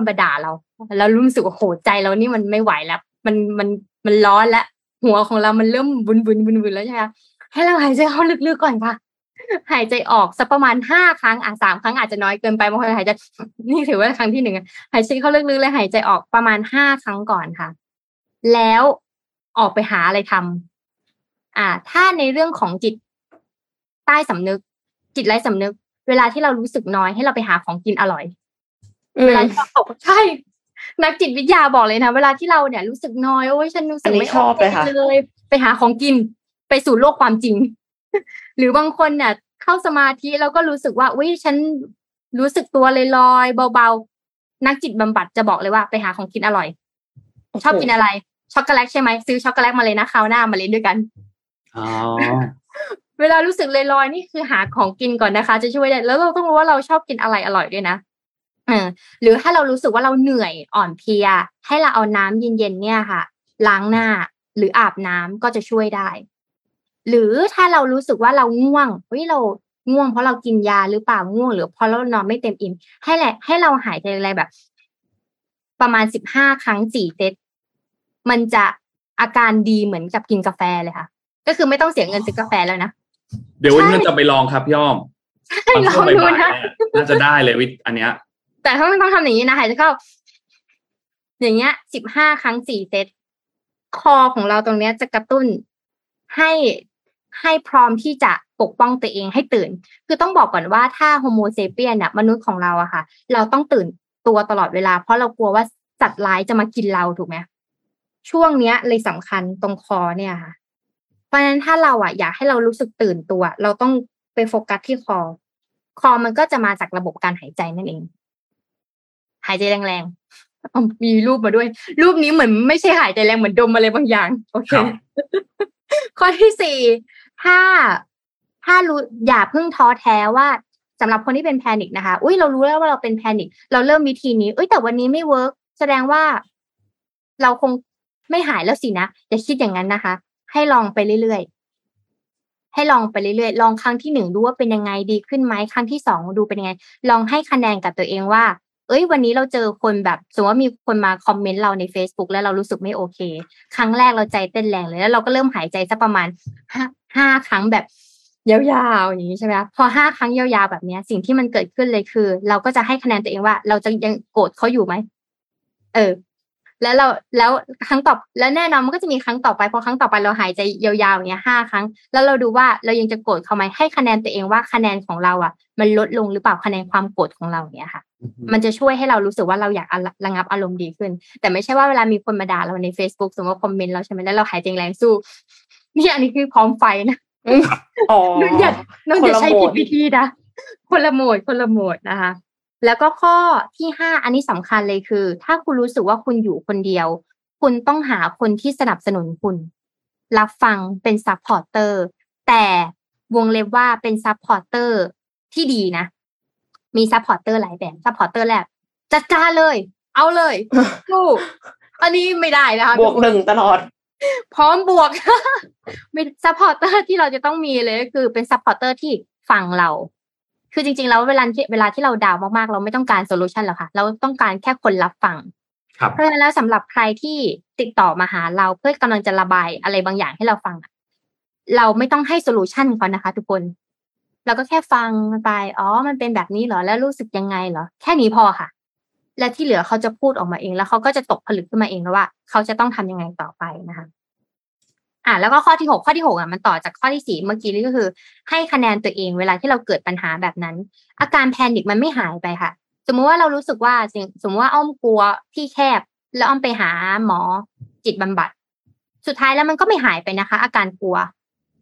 นมาด่าเราแล้วรู้สึกว่าโหใจเรานี่มันไม่ไหวแล้วมันร้อนแล้วหัวของเรามันเริ่มบุนแล้วใช่ไหมให้เราหายใจเข้าลึกๆก่อนค่ะหายใจออกสักประมาณ5ครั้ง3ครั้งอาจจะน้อยเกินไปบางคนหายใจนี่ถือว่าครั้งที่1หายใจเข้าลึกๆเลยหายใจออกประมาณ5ครั้งก่อนค่ะแล้วออกไปหาอะไรทำถ้าในเรื่องของจิตใต้สำนึกจิตไร้สำนึกเวลาที่เรารู้สึกน้อยให้เราไปหาของกินอร่อยเวลาที่เราตกใช่นักจิตวิทยาบอกเลยนะเวลาที่เราเนี่ยรู้สึกน้อยโอ้ยฉันรู้สึกไม่ชอบเลยไปหาของกินไปสู่โลกความจริงหรือบางคนเนี่ยเข้าสมาธิแล้วก็รู้สึกว่าอุ๊ยฉันรู้สึกตัวลอยๆเบาๆนักจิตบำบัดจะบอกเลยว่าไปหาของกินอร่อยชอบกินอะไรช็อกโกแลตใช่ไหมซื้อช็อกโกแลตมาเลยนะคราวหน้ามาเล่นด้วยกันเวลารู้สึกลอยๆนี่คือหาของกินก่อนนะคะจะช่วยได้แล้วเราต้องรู้ว่าเราชอบกินอะไรอร่อยด้วยนะหรือถ้าเรารู้สึกว่าเราเหนื่อยอ่อนเพลียให้เราเอาน้ำเย็นๆเนี่ยค่ะล้างหน้าหรืออาบน้ำก็จะช่วยได้หรือถ้าเรารู้สึกว่าเราง่วงเราง่วงเพราะเรากินยาหรือเปล่าง่วงหรือเพราะเรานอนไม่เต็มอิ่มให้เราหายใจอะไรแบบประมาณ15ครั้ง4เซตมันจะอาการดีเหมือนกับกินกาแฟเลยค่ะก็คือไม่ต้องเสียเงินซื้อกาแฟแล้วนะเดี๋ยววันนี้จะไปลองครับพี่อ้อมใช่ลองดูนะน่าจะได้เลยวิธีอันเนี้ยแต่ถ้าไม่ต้องทำอย่างนี้นะหายใจเข้าอย่างเงี้ย15ครั้ง4เซตคอของเราตรงเนี้ยจะกระตุ้นให้พร้อมที่จะปกป้องตัวเองให้ตื่นคือต้องบอกก่อนว่าถ้าโฮโมเซเปียนเนี่ยมนุษย์ของเราอะค่ะเราต้องตื่นตัวตลอดเวลาเพราะเรากลัวว่าสัตว์ร้ายจะมากินเราถูกไหมช่วงเนี้ยเลยสำคัญตรงคอเนี่ยค่ะเพราะฉะนั้นถ้าเราอะอยากให้เรารู้สึกตื่นตัวเราต้องไปโฟกัสที่คอมันก็จะมาจากระบบการหายใจนั่นเองหายใจแรงๆมีรูปมาด้วยรูปนี้เหมือนไม่ใช่หายใจแรงเหมือนดมอะไรบางอย่างโอเคข้อที่4ถ้ารู้อย่าเพิ่งท้อแท้ว่าสำหรับคนที่เป็นแพนิคนะคะอุ้ยเรารู้แล้วว่าเราเป็นแพนิคเราเริ่มวิธีนี้อุ้ยแต่วันนี้ไม่เวิร์กแสดงว่าเราคงไม่หายแล้วสินะอย่าคิดอย่างนั้นนะคะให้ลองไปเรื่อยๆลองครั้งที่1ดูว่าเป็นยังไงดีขึ้นไหมครั้งที่2ดูเป็นยังไงลองให้คะแนนกับตัวเองว่าวันนี้เราเจอคนแบบสมมติว่ามีคนมาคอมเมนต์เราใน Facebook แล้วเรารู้สึกไม่โอเคครั้งแรกเราใจเต้นแรงเลยแล้วเราก็เริ่มหายใจสักประมาณ5ครั้งแบบยาวๆอย่างนี้ใช่ไหมพอ5ครั้งยาวๆแบบนี้สิ่งที่มันเกิดขึ้นเลยคือเราก็จะให้คะแนนตัวเองว่าเราจะยังโกรธเขาอยู่ไหมแล้วครั้งต่อแล้วแน่นอนมันก็จะมีครั้งต่อไปพอครั้งต่อไปเราหายใจยาวๆอย่างเงี้ย5ครั้งแล้วเราดูว่าเรายังจะโกรธเขาไหมให้คะแนนตัวเองว่าคะแนนของเราอ่ะมันลดลงหรือเปล่าคะแนนความโกรธของเราอย่างเงี้ยค่ะมันจะช่วยให้เรารู้สึกว่าเราอยากระงับอารมณ์ดีขึ้นแต่ไม่ใช่ว่าเวลามีคนมาด่าเราใน Facebook สมมติว่าคอมเมนต์เราใช่มั้ยแล้วเราหายใจแรงสู้นี่อันนี้คือพร้อมไฟนะนุ่นอย่าใช้ผิดวิธีนะคนละโหมดนะคะแล้วก็ข้อที่5อันนี้สำคัญเลยคือถ้าคุณรู้สึกว่าคุณอยู่คนเดียวคุณต้องหาคนที่สนับสนุนคุณรับฟังเป็นซัพพอร์เตอร์แต่วงเล็บว่าเป็นซัพพอร์เตอร์ที่ดีนะมีซัพพอร์เตอร์หลายแบบซัพพอร์เตอร์แรกจัดการเลยเอาเลยสู้อันนี้ไม่ได้นะคะบวก1ตลอดพร้อมบวกมีซัพพอร์เตอร์ที่เราจะต้องมีเลยก็คือเป็นซัพพอร์เตอร์ที่ฟังเราคือจริงๆแล้วเวลาที่เราดาวมากๆเราไม่ต้องการโซลูชันหรอกค่ะเราต้องการแค่คนรับฟังเพราะฉะนั้นแล้วสำหรับใครที่ติดต่อมาหาเราเพื่อกำลังจะระบายอะไรบางอย่างให้เราฟังเราไม่ต้องให้โซลูชันเขานะคะทุกคนเราก็แค่ฟังไปมันเป็นแบบนี้เหรอแล้วรู้สึกยังไงเหรอแค่นี้พอค่ะและที่เหลือเขาจะพูดออกมาเองแล้วเขาก็จะตกผลึกขึ้นมาเองแล้วว่าเขาจะต้องทำยังไงต่อไปนะคะแล้วก็ข้อที่ 6มันต่อจากข้อที่4เมื่อกี้นี่ก็คือให้คะแนนตัวเองเวลาที่เราเกิดปัญหาแบบนั้นอาการแพนิคมันไม่หายไปค่ะสมมติว่าเรารู้สึกว่าสมมติว่าอ้อมกลัวที่แคบแล้วอ้อมไปหาหมอจิตบำบัดสุดท้ายแล้วมันก็ไม่หายไปนะคะอาการกลัว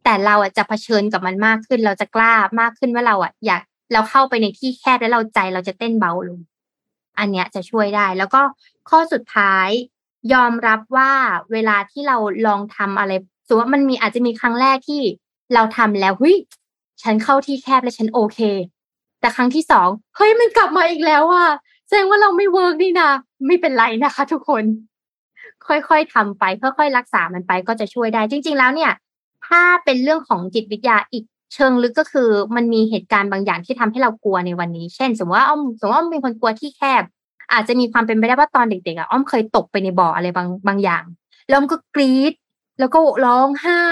แต่เราจะเผชิญกับมันมากขึ้นเราจะกล้ามากขึ้นว่าเราอยาก เราเข้าไปในที่แคบแล้วเราใจเราจะเต้นเบาลงอันเนี้ยจะช่วยได้แล้วก็ข้อสุดท้ายยอมรับว่าเวลาที่เราลองทำอะไรสมมติว่ามันมีอาจจะมีครั้งแรกที่เราทำแล้วเฮ้ยฉันเข้าที่แคบแล้วฉันโอเคแต่ครั้งที่สองเฮ้ยมันกลับมาอีกแล้วอ่ะแสดงว่าเราไม่เวิร์กนี่นะไม่เป็นไรนะคะทุกคนค่อยๆทำไปค่อยๆรักษามันไปก็จะช่วยได้จริงๆแล้วเนี่ยถ้าเป็นเรื่องของจิตวิทยาอีกเชิงลึกก็คือมันมีเหตุการณ์บางอย่างที่ทำให้เรากลัวในวันนี้เช่นสมมติว่าเป็นคนกลัวที่แคบอาจจะมีความเป็นไปได้ว่าตอนเด็กๆอ้อมเคยตกไปในบ่ออะไรบางอย่างแล้วก็กรี๊ดแล้วก็ร้องไห้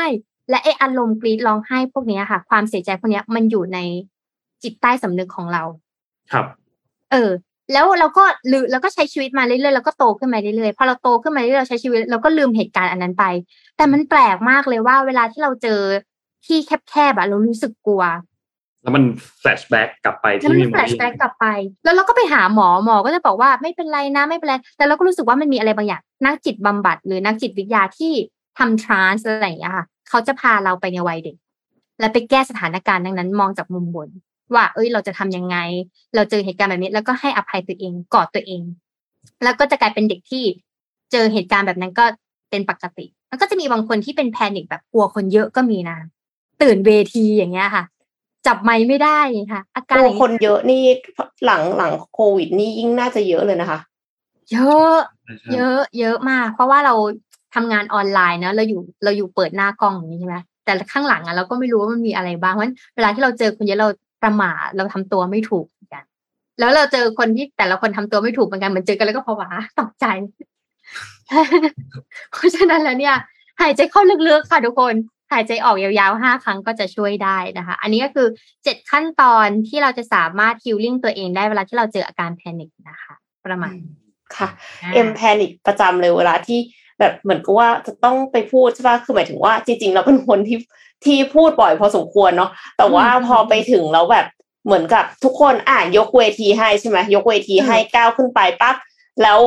และไอ้อารมณ์กรี๊ดร้องไห้พวกนี้ค่ะความเสียใจพวกนี้มันอยู่ในจิตใต้สำนึกของเราครับแล้วเราก็ลืมแล้วก็ใช้ชีวิตมาเรื่อยๆแล้วก็โตขึ้นมาเรื่อยๆพอเราโตขึ้นมาเรื่อยๆเราใช้ชีวิตเราก็ลืมเหตุการณ์อันนั้นไปแต่มันแปลกมากเลยว่าเวลาที่เราเจอที่แคบๆเรารู้สึกกลัวแล้วมันแฟลชแบ็กกลับไปที่มีแฟลชแบ็กกลับไปแล้วเราก็ไปหาหมอก็จะบอกว่าไม่เป็นไรนะไม่เป็นไรแต่เราก็รู้สึกว่ามันมีอะไรบางอย่างนักจิตบำบัดหรือนักจิตวิทยาที่ทำทรานส์อะไรอย่างเงี้ยค่ะเขาจะพาเราไปในวัยเด็กและไปแก้สถานการณ์ดังนั้นมองจากมุมบนว่าเราจะทำยังไงเราเจอเหตุการณ์แบบนี้แล้วก็ให้อภัยตัวเองกอดตัวเองแล้วก็จะกลายเป็นเด็กที่เจอเหตุการณ์แบบนั้นก็เป็นปกติมันก็จะมีบางคนที่เป็นแพนิคแบบกลัวคนเยอะก็มีนะตื่นเวทีอย่างเงี้ยค่ะจับไมค์ไม่ได้ค่ะอาการคนเยอะนี่หลังโควิดนี่ยิ่งน่าจะเยอะเลยนะคะเยอะมากเพราะว่าเราทำงานออนไลน์นะเราอยู่เปิดหน้ากล้องอย่างนี้ใช่ไหมแต่ข้างหลังเราก็ไม่รู้ว่ามันมีอะไรบ้างเพราะฉะนั้นเวลาที่เราเจอคนเยอะเราประมาทเราทำตัวไม่ถูกกันแล้วเราเจอคนที่แต่ละคนทำตัวไม่ถูกเหมือนกันเหมือนเจอกันแล้วก็ผวาตกใจเพราะฉะนั้นแล้วเนี่ยหายใจเข้าลึกๆค่ะทุกคนหายใจออกยาวๆ5 ครั้งก็จะช่วยได้นะคะอันนี้ก็คือ7ขั้นตอนที่เราจะสามารถฮีลลิ่งตัวเองได้เวลาที่เราเจออาการแพนิคนะคะประมาณค่ะเอ็มแพนิคประจำเลยเวลาที่แบบเหมือนกับว่าจะต้องไปพูดใช่ป่ะคือหมายถึงว่าจริงๆเราเป็นคนที่พูดบ่อยพอสมควรเนาะแต่ว่าพอไปถึงแล้วแบบเหมือนกับทุกคนยกเวทีให้ใช่ไหมยกเวทีให้ก้าวขึ้นไปปั๊บแล้ว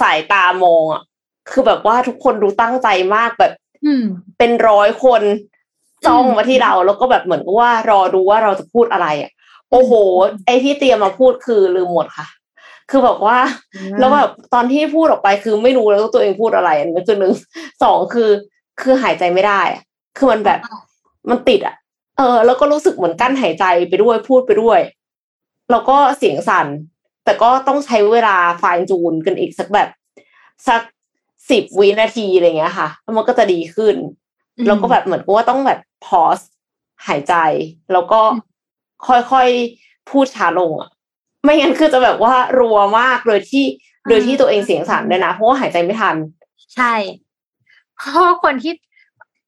สายตามองอ่ะคือแบบว่าทุกคนดูตั้งใจมากแบบเป็น100 คนจ้องมาที่เราแล้วก็แบบเหมือนกับว่ารอดูว่าเราจะพูดอะไรอ่ะโอ้โหไอ้ที่เตรียมมาพูดคือลืมหมดค่ะคือแบบว่าแล้วแบบตอนที่พูดออกไปคือไม่รู้แล้วตัวเองพูดอะไรอันนี้คือ1 2คือหายใจไม่ได้คือมันแบบมันติดแล้วก็รู้สึกเหมือนกั้นหายใจไปด้วยพูดไปด้วยแล้วก็เสียงสั่นแต่ก็ต้องใช้เวลาไฟน์จูนกันอีกสัก10 วินาทีอะไรเงี้ยค่ะแล้วมันก็จะดีขึ้นแล้วก็แบบเหมือนว่าต้องแบบพอสหายใจแล้วก็ค่อยๆพูดช้าลงไม่งั้นคือจะแบบว่ารัวมากโดยที่ตัวเองเสียงสั่นด้วยนะเพราะว่าหายใจไม่ทันใช่เพราะคนที่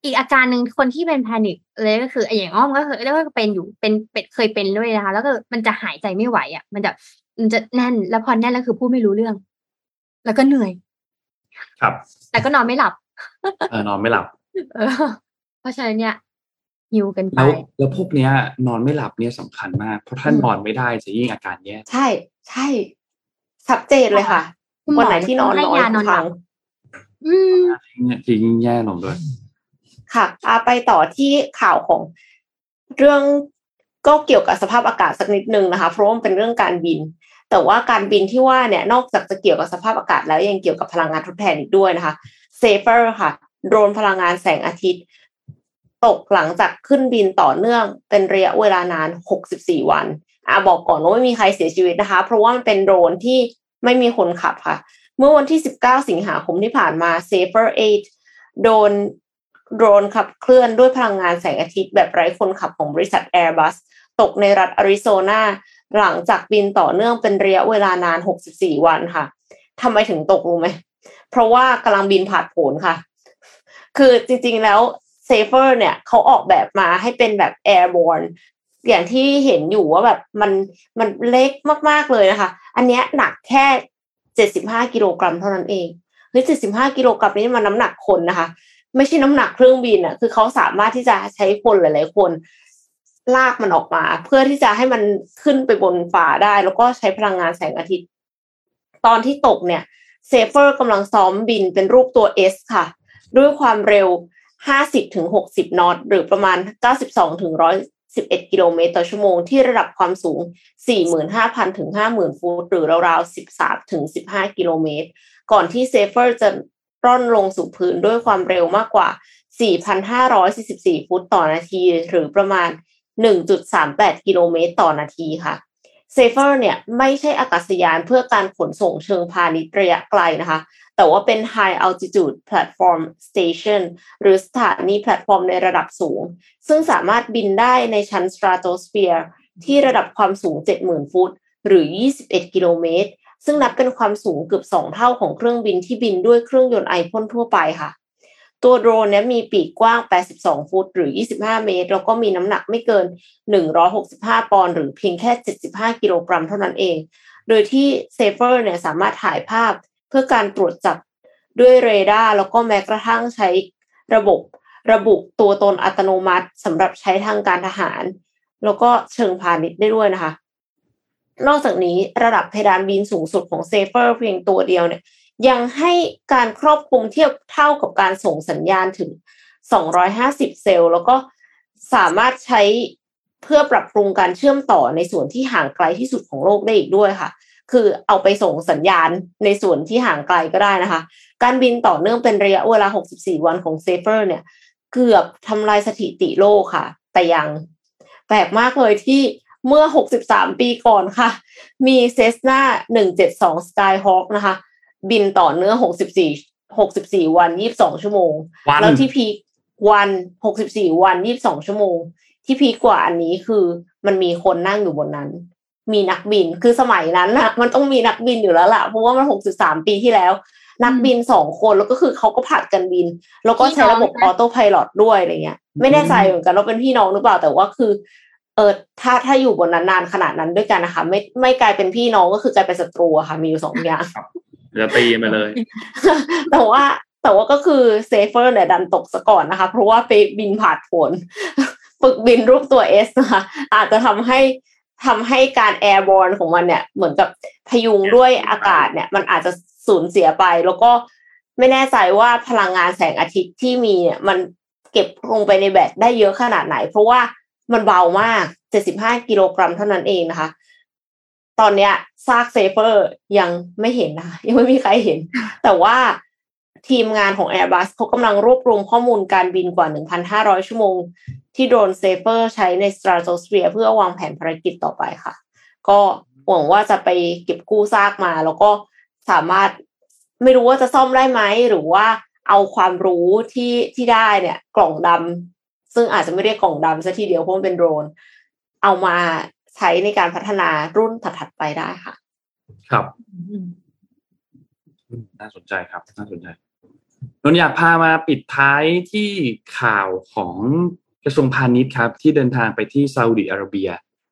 อีกอาการหนึ่งคนที่เป็นแพนิคเลยก็คืออย่างอ้อมก็คือเรียกว่าเป็นเคยเป็นด้วยนะคะแล้วก็มันจะหายใจไม่ไหวมันจะแน่นแล้วพอแน่นแล้วคือพูดไม่รู้เรื่องแล้วก็เหนื่อยครับแต่ก็นอนไม่หลับนอนไม่หลับเพราะฉะนั้นเนี่ยอยู่กันไปแล้วพวกเนี้ยนอนไม่หลับเนี่ยสำคัญมากเพราะถ้านอนไม่ได้จะยิ่งอาการแย่ใช่ชัดเจนเลยค่ะวันไหนที่นอนน้อยพังจริงแย่ลงด้วยค่ะไปต่อที่ข่าวของเรื่องก็เกี่ยวกับสภาพอากาศสักนิดนึงนะคะเพราะว่ามันเป็นเรื่องการบินแต่ว่าการบินที่ว่าเนี่ยนอกจากจะเกี่ยวกับสภาพอากาศแล้วยังเกี่ยวกับพลังงานทดแทนอีกด้วยนะคะเซเฟอร์ค่ะโดรนพลังงานแสงอาทิตย์ตกหลังจากขึ้นบินต่อเนื่องเป็นระยะเวลานาน64 วันบอกก่อนว่าไม่มีใครเสียชีวิตนะคะเพราะว่ามันเป็นโดรนที่ไม่มีคนขับค่ะเมื่อวันที่19 สิงหาคมที่ผ่านมาเซเฟอร์8โดรนขับเคลื่อนด้วยพลังงานแสงอาทิตย์แบบไร้คนขับของบริษัท Airbus ตกในรัฐอาริโซนาหลังจากบินต่อเนื่องเป็นระยะเวลานาน64 วันค่ะทำไมถึงตกรู้ไหมเพราะว่ากำลังบินผ่านโผนค่ะคือจริงๆแล้ว Safer เนี่ยเขาออกแบบมาให้เป็นแบบ Airborne อย่างที่เห็นอยู่ว่าแบบมันเล็กมากๆเลยนะคะอันเนี้ยหนักแค่75 กิโลกรัมเท่านั้นเองคือ75 กิโลกรัมนี่มันน้ำหนักคนนะคะไม่ใช่น้ำหนักเครื่องบินคือเขาสามารถที่จะใช้คนหลายๆคนลากมันออกมาเพื่อที่จะให้มันขึ้นไปบนฟ้าได้แล้วก็ใช้พลังงานแสงอาทิตย์ตอนที่ตกเนี่ยเซเฟอร์กำลังซ้อมบินเป็นรูปตัว S ค่ะด้วยความเร็ว 50-60 นอตหรือประมาณ 92-110 11 กิโลเมตรต่อชั่วโมงที่ระดับความสูง 45,000 ถึง 50,000 ฟุตหรือราวๆ 13 ถึง 15 กิโลเมตรก่อนที่เซฟเฟอร์จะร่อนลงสู่พื้นด้วยความเร็วมากกว่า 4,544 ฟุตต่อนาทีหรือประมาณ 1.38 กิโลเมตรต่อนาทีค่ะเซฟเฟอร์เนี่ยไม่ใช่อากาศยานเพื่อการขนส่งเชิงพาณิชย์ระยะไกลนะคะแต่ว่าเป็น High Altitude Platform Station หรือสถานีแพลตฟอร์มในระดับสูงซึ่งสามารถบินได้ในชั้น Stratosphere ที่ระดับความสูง 70,000 ฟุตหรือ 21 กิโลเมตรซึ่งนับเป็นความสูงเกือบ2เท่าของเครื่องบินที่บินด้วยเครื่องยนต์ไอพ่นทั่วไปค่ะตัวโดรนเนี่ยมีปีกกว้าง82ฟุตหรือ25เมตรแล้วก็มีน้ำหนักไม่เกิน165ปอนด์หรือเพียงแค่75กิโลกรัมเท่านั้นเองโดยที่เซฟเฟอร์เนี่ยสามารถถ่ายภาพเพื่อการตรวจจับด้วยเรดาร์แล้วก็แม้กระทั่งใช้ระบบระบุตัวตนอัตโนมัติสำหรับใช้ทางการทหารแล้วก็เชิงพาณิชย์ได้ด้วยนะคะนอกจากนี้ระดับเพดานบินสูงสุดของเซฟเฟอร์เพียงตัวเดียวเนี่ยยังให้การครอบคลุมเทียบเท่ากับการส่งสัญญาณถึง250เซลล์แล้วก็สามารถใช้เพื่อปรับปรุงการเชื่อมต่อในส่วนที่ห่างไกลที่สุดของโลกได้อีกด้วยค่ะคือเอาไปส่งสัญญาณในส่วนที่ห่างไกลก็ได้นะคะการบินต่อเนื่องเป็นระยะเวลา64วันของเซฟเฟอร์เนี่ยเกือบทำลายสถิติโลกค่ะแต่ยังแปลกมากเลยที่เมื่อ63ปีก่อนค่ะมี Cessna 172 Skyhawk นะคะบินต่อเนื่อง64วัน22ชั่วโมงแล้วที่พีควัน64วัน22ชั่วโมงที่พีคกว่าอันนี้คือมันมีคนนั่งอยู่บนนั้นมีนักบินคือสมัยนั้นน่ะมันต้องมีนักบินอยู่แล้วล่ะเพราะว่ามัน63ปีที่แล้วนักบิน2คนแล้วก็คือเขาก็ผัดกันบินแล้วก็ใช้ระบบออโต้ไพลอตด้วยอะไรเงี้ยไม่แน่ใจเหมือนกันว่าเป็นพี่น้องหรือเปล่าแต่ว่าคือถ้าอยู่บนนั้นนานขนาดนั้นด้วยกันนะคะไม่กลายเป็นพี่น้องก็คือกลายเป็นศัตรูอะค่ะมีอยู่2อย่างจะตีมาเลยแต่ว่าก็คือเซฟเฟอร์เนี่ยดันตกซะก่อนนะคะเพราะว่าไปบินผาดโผนฝึกบินรูปตัว S นะคะอาจจะทำให้การแอร์บอลของมันเนี่ยเหมือนกับพยุงด้วยอากาศเนี่ยมันอาจจะสูญเสียไปแล้วก็ไม่แน่ใจว่าพลังงานแสงอาทิตย์ที่มีเนี่ยมันเก็บลงไปในแบตได้เยอะขนาดไหนเพราะว่ามันเบามาก75กิโลกรัมเท่านั้นเองนะคะตอนเนี้ยซากเซฟเฟอร์ยังไม่เห็นนะคะยังไม่มีใครเห็นแต่ว่าทีมงานของ Airbus เขากำลังรวบรวมข้อมูลการบินกว่า 1,500 ชั่วโมงที่โดรนเซฟเฟอร์ใช้ใน Stratosphere เพื่อวางแผนภารกิจต่อไปค่ะก็หวังว่าจะไปเก็บกู้ซากมาแล้วก็สามารถไม่รู้ว่าจะซ่อมได้ไหมหรือว่าเอาความรู้ที่ได้เนี่ยกล่องดำซึ่งอาจจะไม่เรียกกล่องดำซะทีเดียวเพราะมันเป็นโดรนเอามาใช้ในการพัฒนารุ่นถัดๆไปได้ค่ะครับน่าสนใจครับน่าสนใจนนท์อยากพามาปิดท้ายที่ข่าวของกระทรวงพาณิชย์ครับที่เดินทางไปที่ซาอุดิอาระเบีย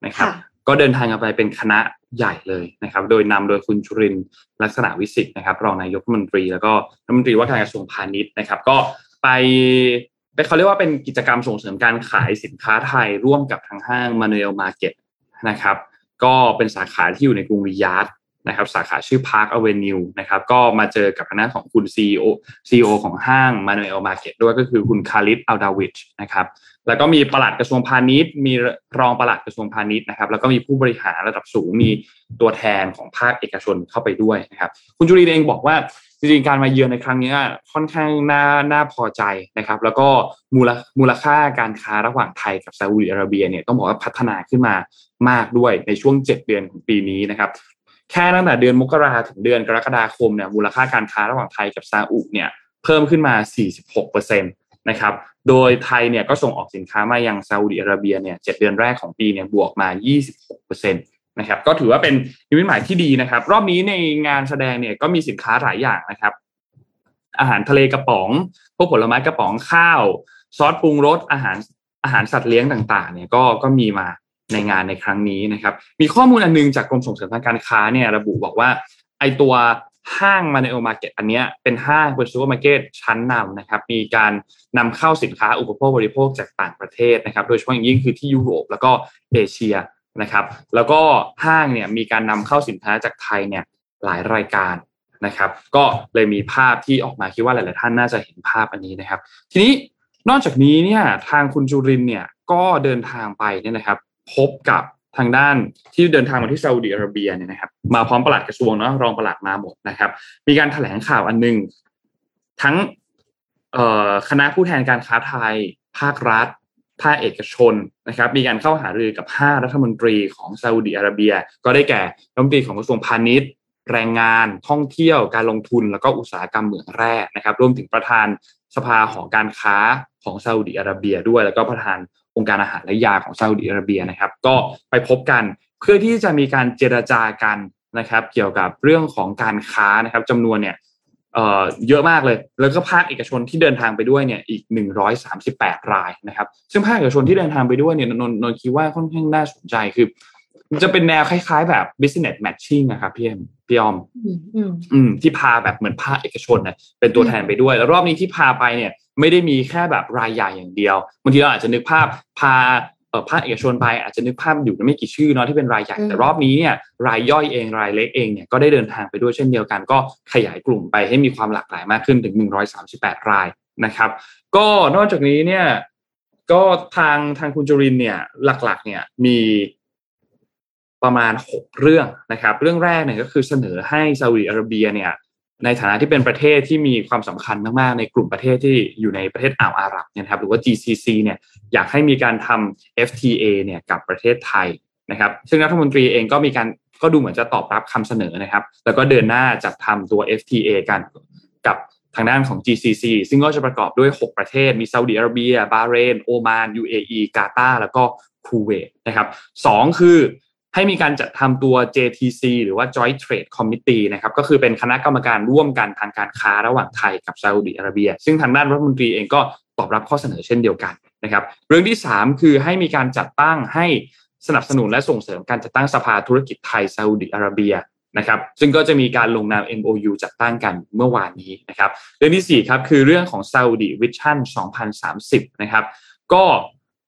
นะครับก็เดินทางกันไปเป็นคณะใหญ่เลยนะครับโดยนำโดยคุณจุรินทร์ลักษณะวิสิทธิ์นะครับรองนายกรัฐมนตรีแล้วก็รัฐมนตรีว่าการกระทรวงพาณิชย์นะครับก็ไปเขาเรียกว่าเป็นกิจกรรมส่งเสริมการขายสินค้าไทยร่วมกับทางห้างมานูเอลมาร์เก็ตนะครับก็เป็นสาขาที่อยู่ในกรุงริยาดนะครับสาขาชื่อ Park Avenue นะครับก็มาเจอกับคณะของคุณ CEO ของห้าง Manuel Market ด้วยก็คือคุณคาลิดอัลดาวิชนะครับแล้วก็มีปลัดกระทรวงพาณิชย์มีรองปลัดกระทรวงพาณิชย์นะครับแล้วก็มีผู้บริหารระดับสูงมีตัวแทนของภาคเอกชนเข้าไปด้วยนะครับคุณจุรินทร์เองบอกว่าจริงๆการมาเยือนในครั้งนี้ค่อนข้างน่าพอใจนะครับแล้วก็มูลค่าการค้าระหว่างไทยกับซาอุดิอาระเบียเนี่ยต้องบอกว่าพัฒนาขึ้นมามากด้วยในช่วง7เดือนของปีนี้นะครับแค่ตั้งแต่เดือนมกราคมถึงเดือนกรกฎาคมเนี่ยมูลค่าการค้าระหว่างไทยกับซาอุเนี่ยเพิ่มขึ้นมา 46% นะครับโดยไทยเนี่ยก็ส่งออกสินค้ามายังซาอุดิอาระเบียเนี่ย7เดือนแรกของปีเนี่ยบวกมา 26% นะครับก็ถือว่าเป็นนิมิตหมายที่ดีนะครับรอบนี้ในงานแสดงเนี่ยก็มีสินค้าหลายอย่างนะครับอาหารทะเลกระป๋องพวกผลไม้กระป๋องข้าวซอสปรุงรสอาหารสัตว์เลี้ยงต่างๆเนี่ยก็มีมาในงานในครั้งนี้นะครับมีข้อมูลอันนึงจากกรมส่งเสริมทางการค้าเนี่ยระบุบอกว่าไอตัวห้างมานูเอลมาร์เก็ตอันเนี้ยเป็นห้างเป็นซูเปอร์มาร์เก็ตชั้นนำนะครับมีการนำเข้าสินค้าอุปโภคบริโภคจากต่างประเทศนะครับโดยเฉพาะอย่างยิ่งคือที่ยุโรปแล้วก็เอเชียนะครับแล้วก็ห้างเนี่ยมีการนำเข้าสินค้าจากไทยเนี่ยหลายรายการนะครับก็เลยมีภาพที่ออกมาคิดว่าหลายๆท่านน่าจะเห็นภาพอันนี้นะครับทีนี้นอกจากนี้เนี่ยทางคุณจุรินทร์เนี่ย ก็เดินทางไปเนี่ยนะครับพบกับทางด้านที่เดินทางมาที่ซาอุดิอาระเบียเนี่ยนะครับมาพร้อมปลัดกระทรวงเนาะรองปลัดมาหมดนะครับมีการแถลงข่าวอันนึงทั้งคณะผู้แทนการค้าไทยภาครัฐภาคเอกชนนะครับมีการเข้าหารือกับ5รัฐมนตรีของซาอุดิอาระเบียก็ได้แก่รัฐมนตรีของกระทรวงพาณิชย์แรงงานท่องเที่ยวการลงทุนแล้วก็อุตสาหกรรมเหมืองแร่นะครับรวมถึงประธานสภาหอการค้าของซาอุดิอาระเบียด้วยแล้วก็ประธานองค์การอาหารและยาของซาอุดิอาระเบียนะครับก็ไปพบกันเพื่อที่จะมีการเจรจากันนะครับเกี่ยวกับเรื่องของการค้านะครับจำนวนเนี่ยเยอะมากเลยแล้วก็ภาคเอกชนที่เดินทางไปด้วยเนี่ยอีก138รายนะครับซึ่งภาคเอกชนที่เดินทางไปด้วยเนี่ยนนคิดว่าค่อนข้างน่าสนใจคือจะเป็นแนวคล้ายๆแบบ business matching นะครับพี่อมที่พาแบบเหมือนภาคเอกชนนะเป็นตัวแทนไปด้วยแล้วรอบนี้ที่พาไปเนี่ยไม่ได้มีแค่แบบรายใหญ่อย่างเดียวบางทีเราอาจจะนึกภาพพาภาคเอกชนไปอาจจะนึกภาพอยู่ไม่กี่ชื่อเนาะที่เป็นรายใหญ่แต่รอบนี้เนี่ยรายย่อยเองรายเล็กเองเนี่ยก็ได้เดินทางไปด้วยเช่นเดียวกันก็ขยายกลุ่มไปให้มีความหลากหลายมากขึ้นถึง138รายนะครับก็นอกจากนี้เนี่ยก็ทางคุณจุรินทร์เนี่ยหลักๆเนี่ยมีประมาณ6เรื่องนะครับเรื่องแรกเนี่ยก็คือเสนอให้ซาอุดิอาระเบียเนี่ยในฐานะที่เป็นประเทศที่มีความสำคัญมากๆในกลุ่มประเทศที่อยู่ในประเทศอ่าวอาหรับเนี่ยครับหรือว่า GCC เนี่ยอยากให้มีการทำ FTA เนี่ยกับประเทศไทยนะครับซึ่งรัฐมนตรีเองก็มีการก็ดูเหมือนจะตอบรับคำเสนอนะครับแล้วก็เดินหน้าจัดทำตัว FTA กันกับทางด้านของ GCC ซึ่งก็จะประกอบด้วย6ประเทศมีซาอุดิอาระเบียบาห์เรนโอมาน UAE กาตาร์แล้วก็คูเวตนะครับ2คือให้มีการจัดทำตัว JTC หรือว่า Joint Trade Committee นะครับก็คือเป็นคณะกรรมการร่วมกันทางการค้าระหว่างไทยกับซาอุดิอาระเบียซึ่งทางด้านรัฐมนตรีเองก็ตอบรับข้อเสนอเช่นเดียวกันนะครับเรื่องที่3คือให้มีการจัดตั้งให้สนับสนุนและส่งเสริมการจัดตั้งสภาธุรกิจไทยซาอุดิอาระเบียนะครับซึ่งก็จะมีการลงนาม MOU จัดตั้งกันเมื่อวานนี้นะครับเรื่องที่4ครับคือเรื่องของ Saudi Vision 2030นะครับก็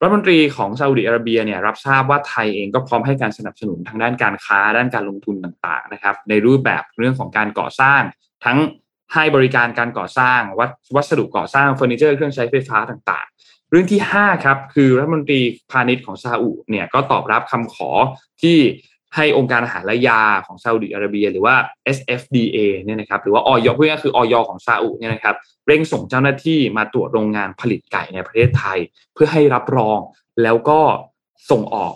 รัฐมนตรีของซาอุดิอาระเบียเนี่ยรับทราบว่าไทยเองก็พร้อมให้การสนับสนุนทางด้านการค้าด้านการลงทุนต่างๆนะครับในรูปแบบเรื่องของการก่อสร้างทั้งให้บริการการก่อสร้างวัสดุก่อสร้างเฟอร์นิเจอร์เครื่องใช้ไฟฟ้าต่างๆเรื่องที่5ครับคือรัฐมนตรีพาณิชย์ของซาอุเนี่ยก็ตอบรับคำขอที่ให้องค์การอาหารและยาของซาอุดิอาระเบียหรือว่า SFDA เนี่ยนะครับหรือว่าอย.เพื่อคืออย.ของซาอุเนี่ยนะครับเร่งส่งเจ้าหน้าที่มาตรวจโรงงานผลิตไก่ในประเทศไทยเพื่อให้รับรองแล้วก็ส่งออก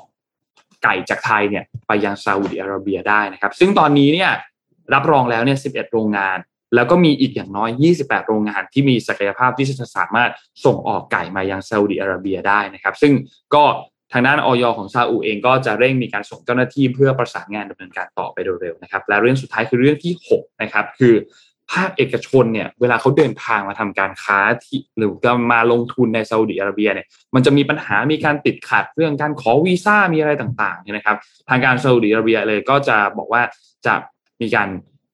ไก่จากไทยเนี่ยไปยังซาอุดิอาระเบียได้นะครับซึ่งตอนนี้เนี่ยรับรองแล้วเนี่ย11โรงงานแล้วก็มีอีกอย่างน้อย28โรงงานที่มีศักยภาพที่จะสามารถส่งออกไก่มายังซาอุดิอาระเบียได้นะครับซึ่งก็ทางด้านอย.ของซาอุเองก็จะเร่งมีการส่งเจ้าหน้าที่เพื่อประสานงานดำเนินการต่อไปเร็วๆนะครับและเรื่องสุดท้ายคือเรื่องที่6นะครับคือภาคเอกชนเนี่ยเวลาเขาเดินทางมาทำการค้าที่หรือมาลงทุนในซาอุดิอาระเบียเนี่ยมันจะมีปัญหามีการติดขัดเรื่องการขอวีซ่ามีอะไรต่างๆนะครับทางการซาอุดิอาระเบียเลยก็จะบอกว่าจะมีการ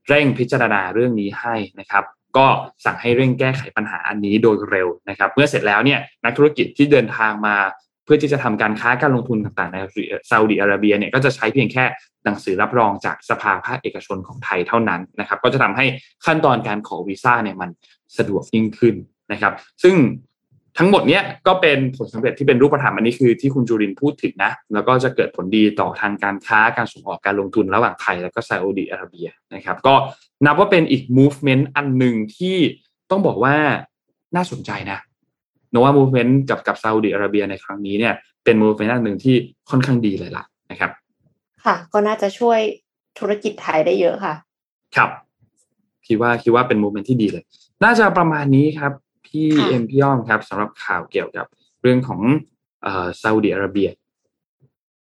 เร่งพิจารณาเรื่องนี้ให้นะครับก็สั่งให้เร่งแก้ไขปัญหาอันนี้โดยเร็วนะครับเมื่อเสร็จแล้วเนี่ยนักธุรกิจที่เดินทางมาเพื่อที่จะทำการค้าการลงทุนต่างๆในซาอุดิอาระเบียเนี่ยก็จะใช้เพียงแค่หนังสือรับรองจากสภาภาคเอกชนของไทยเท่านั้นนะครับก็จะทำให้ขั้นตอนการขอวีซ่าเนี่ยมันสะดวกยิ่งขึ้นนะครับซึ่งทั้งหมดเนี้ยก็เป็นผลสำเร็จที่เป็นรูปธรรมอันนี้คือที่คุณจุรินทร์พูดถึงนะแล้วก็จะเกิดผลดีต่อทางการค้าการส่งออกการลงทุนระหว่างไทยแล้วก็ซาอุดิอาระเบียนะครับก็นับว่าเป็นอีก movement อันนึงที่ต้องบอกว่าน่าสนใจนะโนวา movement กับซาอุดิอาระเบียในครั้งนี้เนี่ยเป็น movement นึงที่ค่อนข้างดีเลยล่ะนะครับค่ะก็น่าจะช่วยธุรกิจไทยได้เยอะค่ะครับคิดว่าเป็น movement ที่ดีเลยน่าจะประมาณนี้ครับพี่เอ็มพี่อ้อมครับสำหรับข่าวเกี่ยวกับเรื่องของซาอุดิอาระเบีย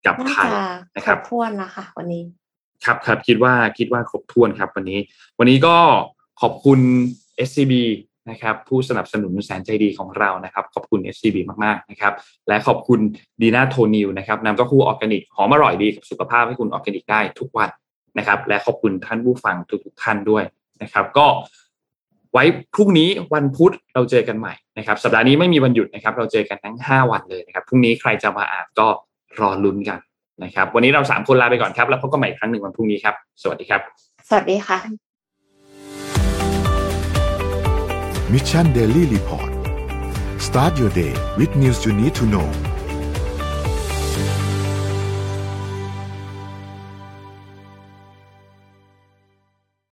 กับไทยนะครับครบถ้วนนะคะวันนี้ครับคิดว่าครบถ้วนครับวันนี้ก็ขอบคุณ SCBนะครับผู้สนับสนุนแสนใจดีของเรานะครับขอบคุณ SCB มากๆนะครับและขอบคุณดีน่าโทนิวนะครับน้ำเต้าหู้ออร์แกนิกหอมอร่อยดีกับสุขภาพให้คุณออร์แกนิกได้ทุกวันนะครับและขอบคุณท่านผู้ฟังทุกท่านด้วยนะครับก็ไว้พรุ่งนี้วันพุธเราเจอกันใหม่นะครับสัปดาห์นี้ไม่มีวันหยุดนะครับเราเจอกันทั้ง5วันเลยนะครับพรุ่งนี้ใครจะมาอ่านก็รอลุ้นกันนะครับวันนี้เรา3คนลาไปก่อนครับแล้วพบกันใหม่อีกครั้งหนึ่งวันพรุ่งนี้ครับสวัสดีครับสวัสดีค่ะMission Daily Report. Start your day with news you need to know.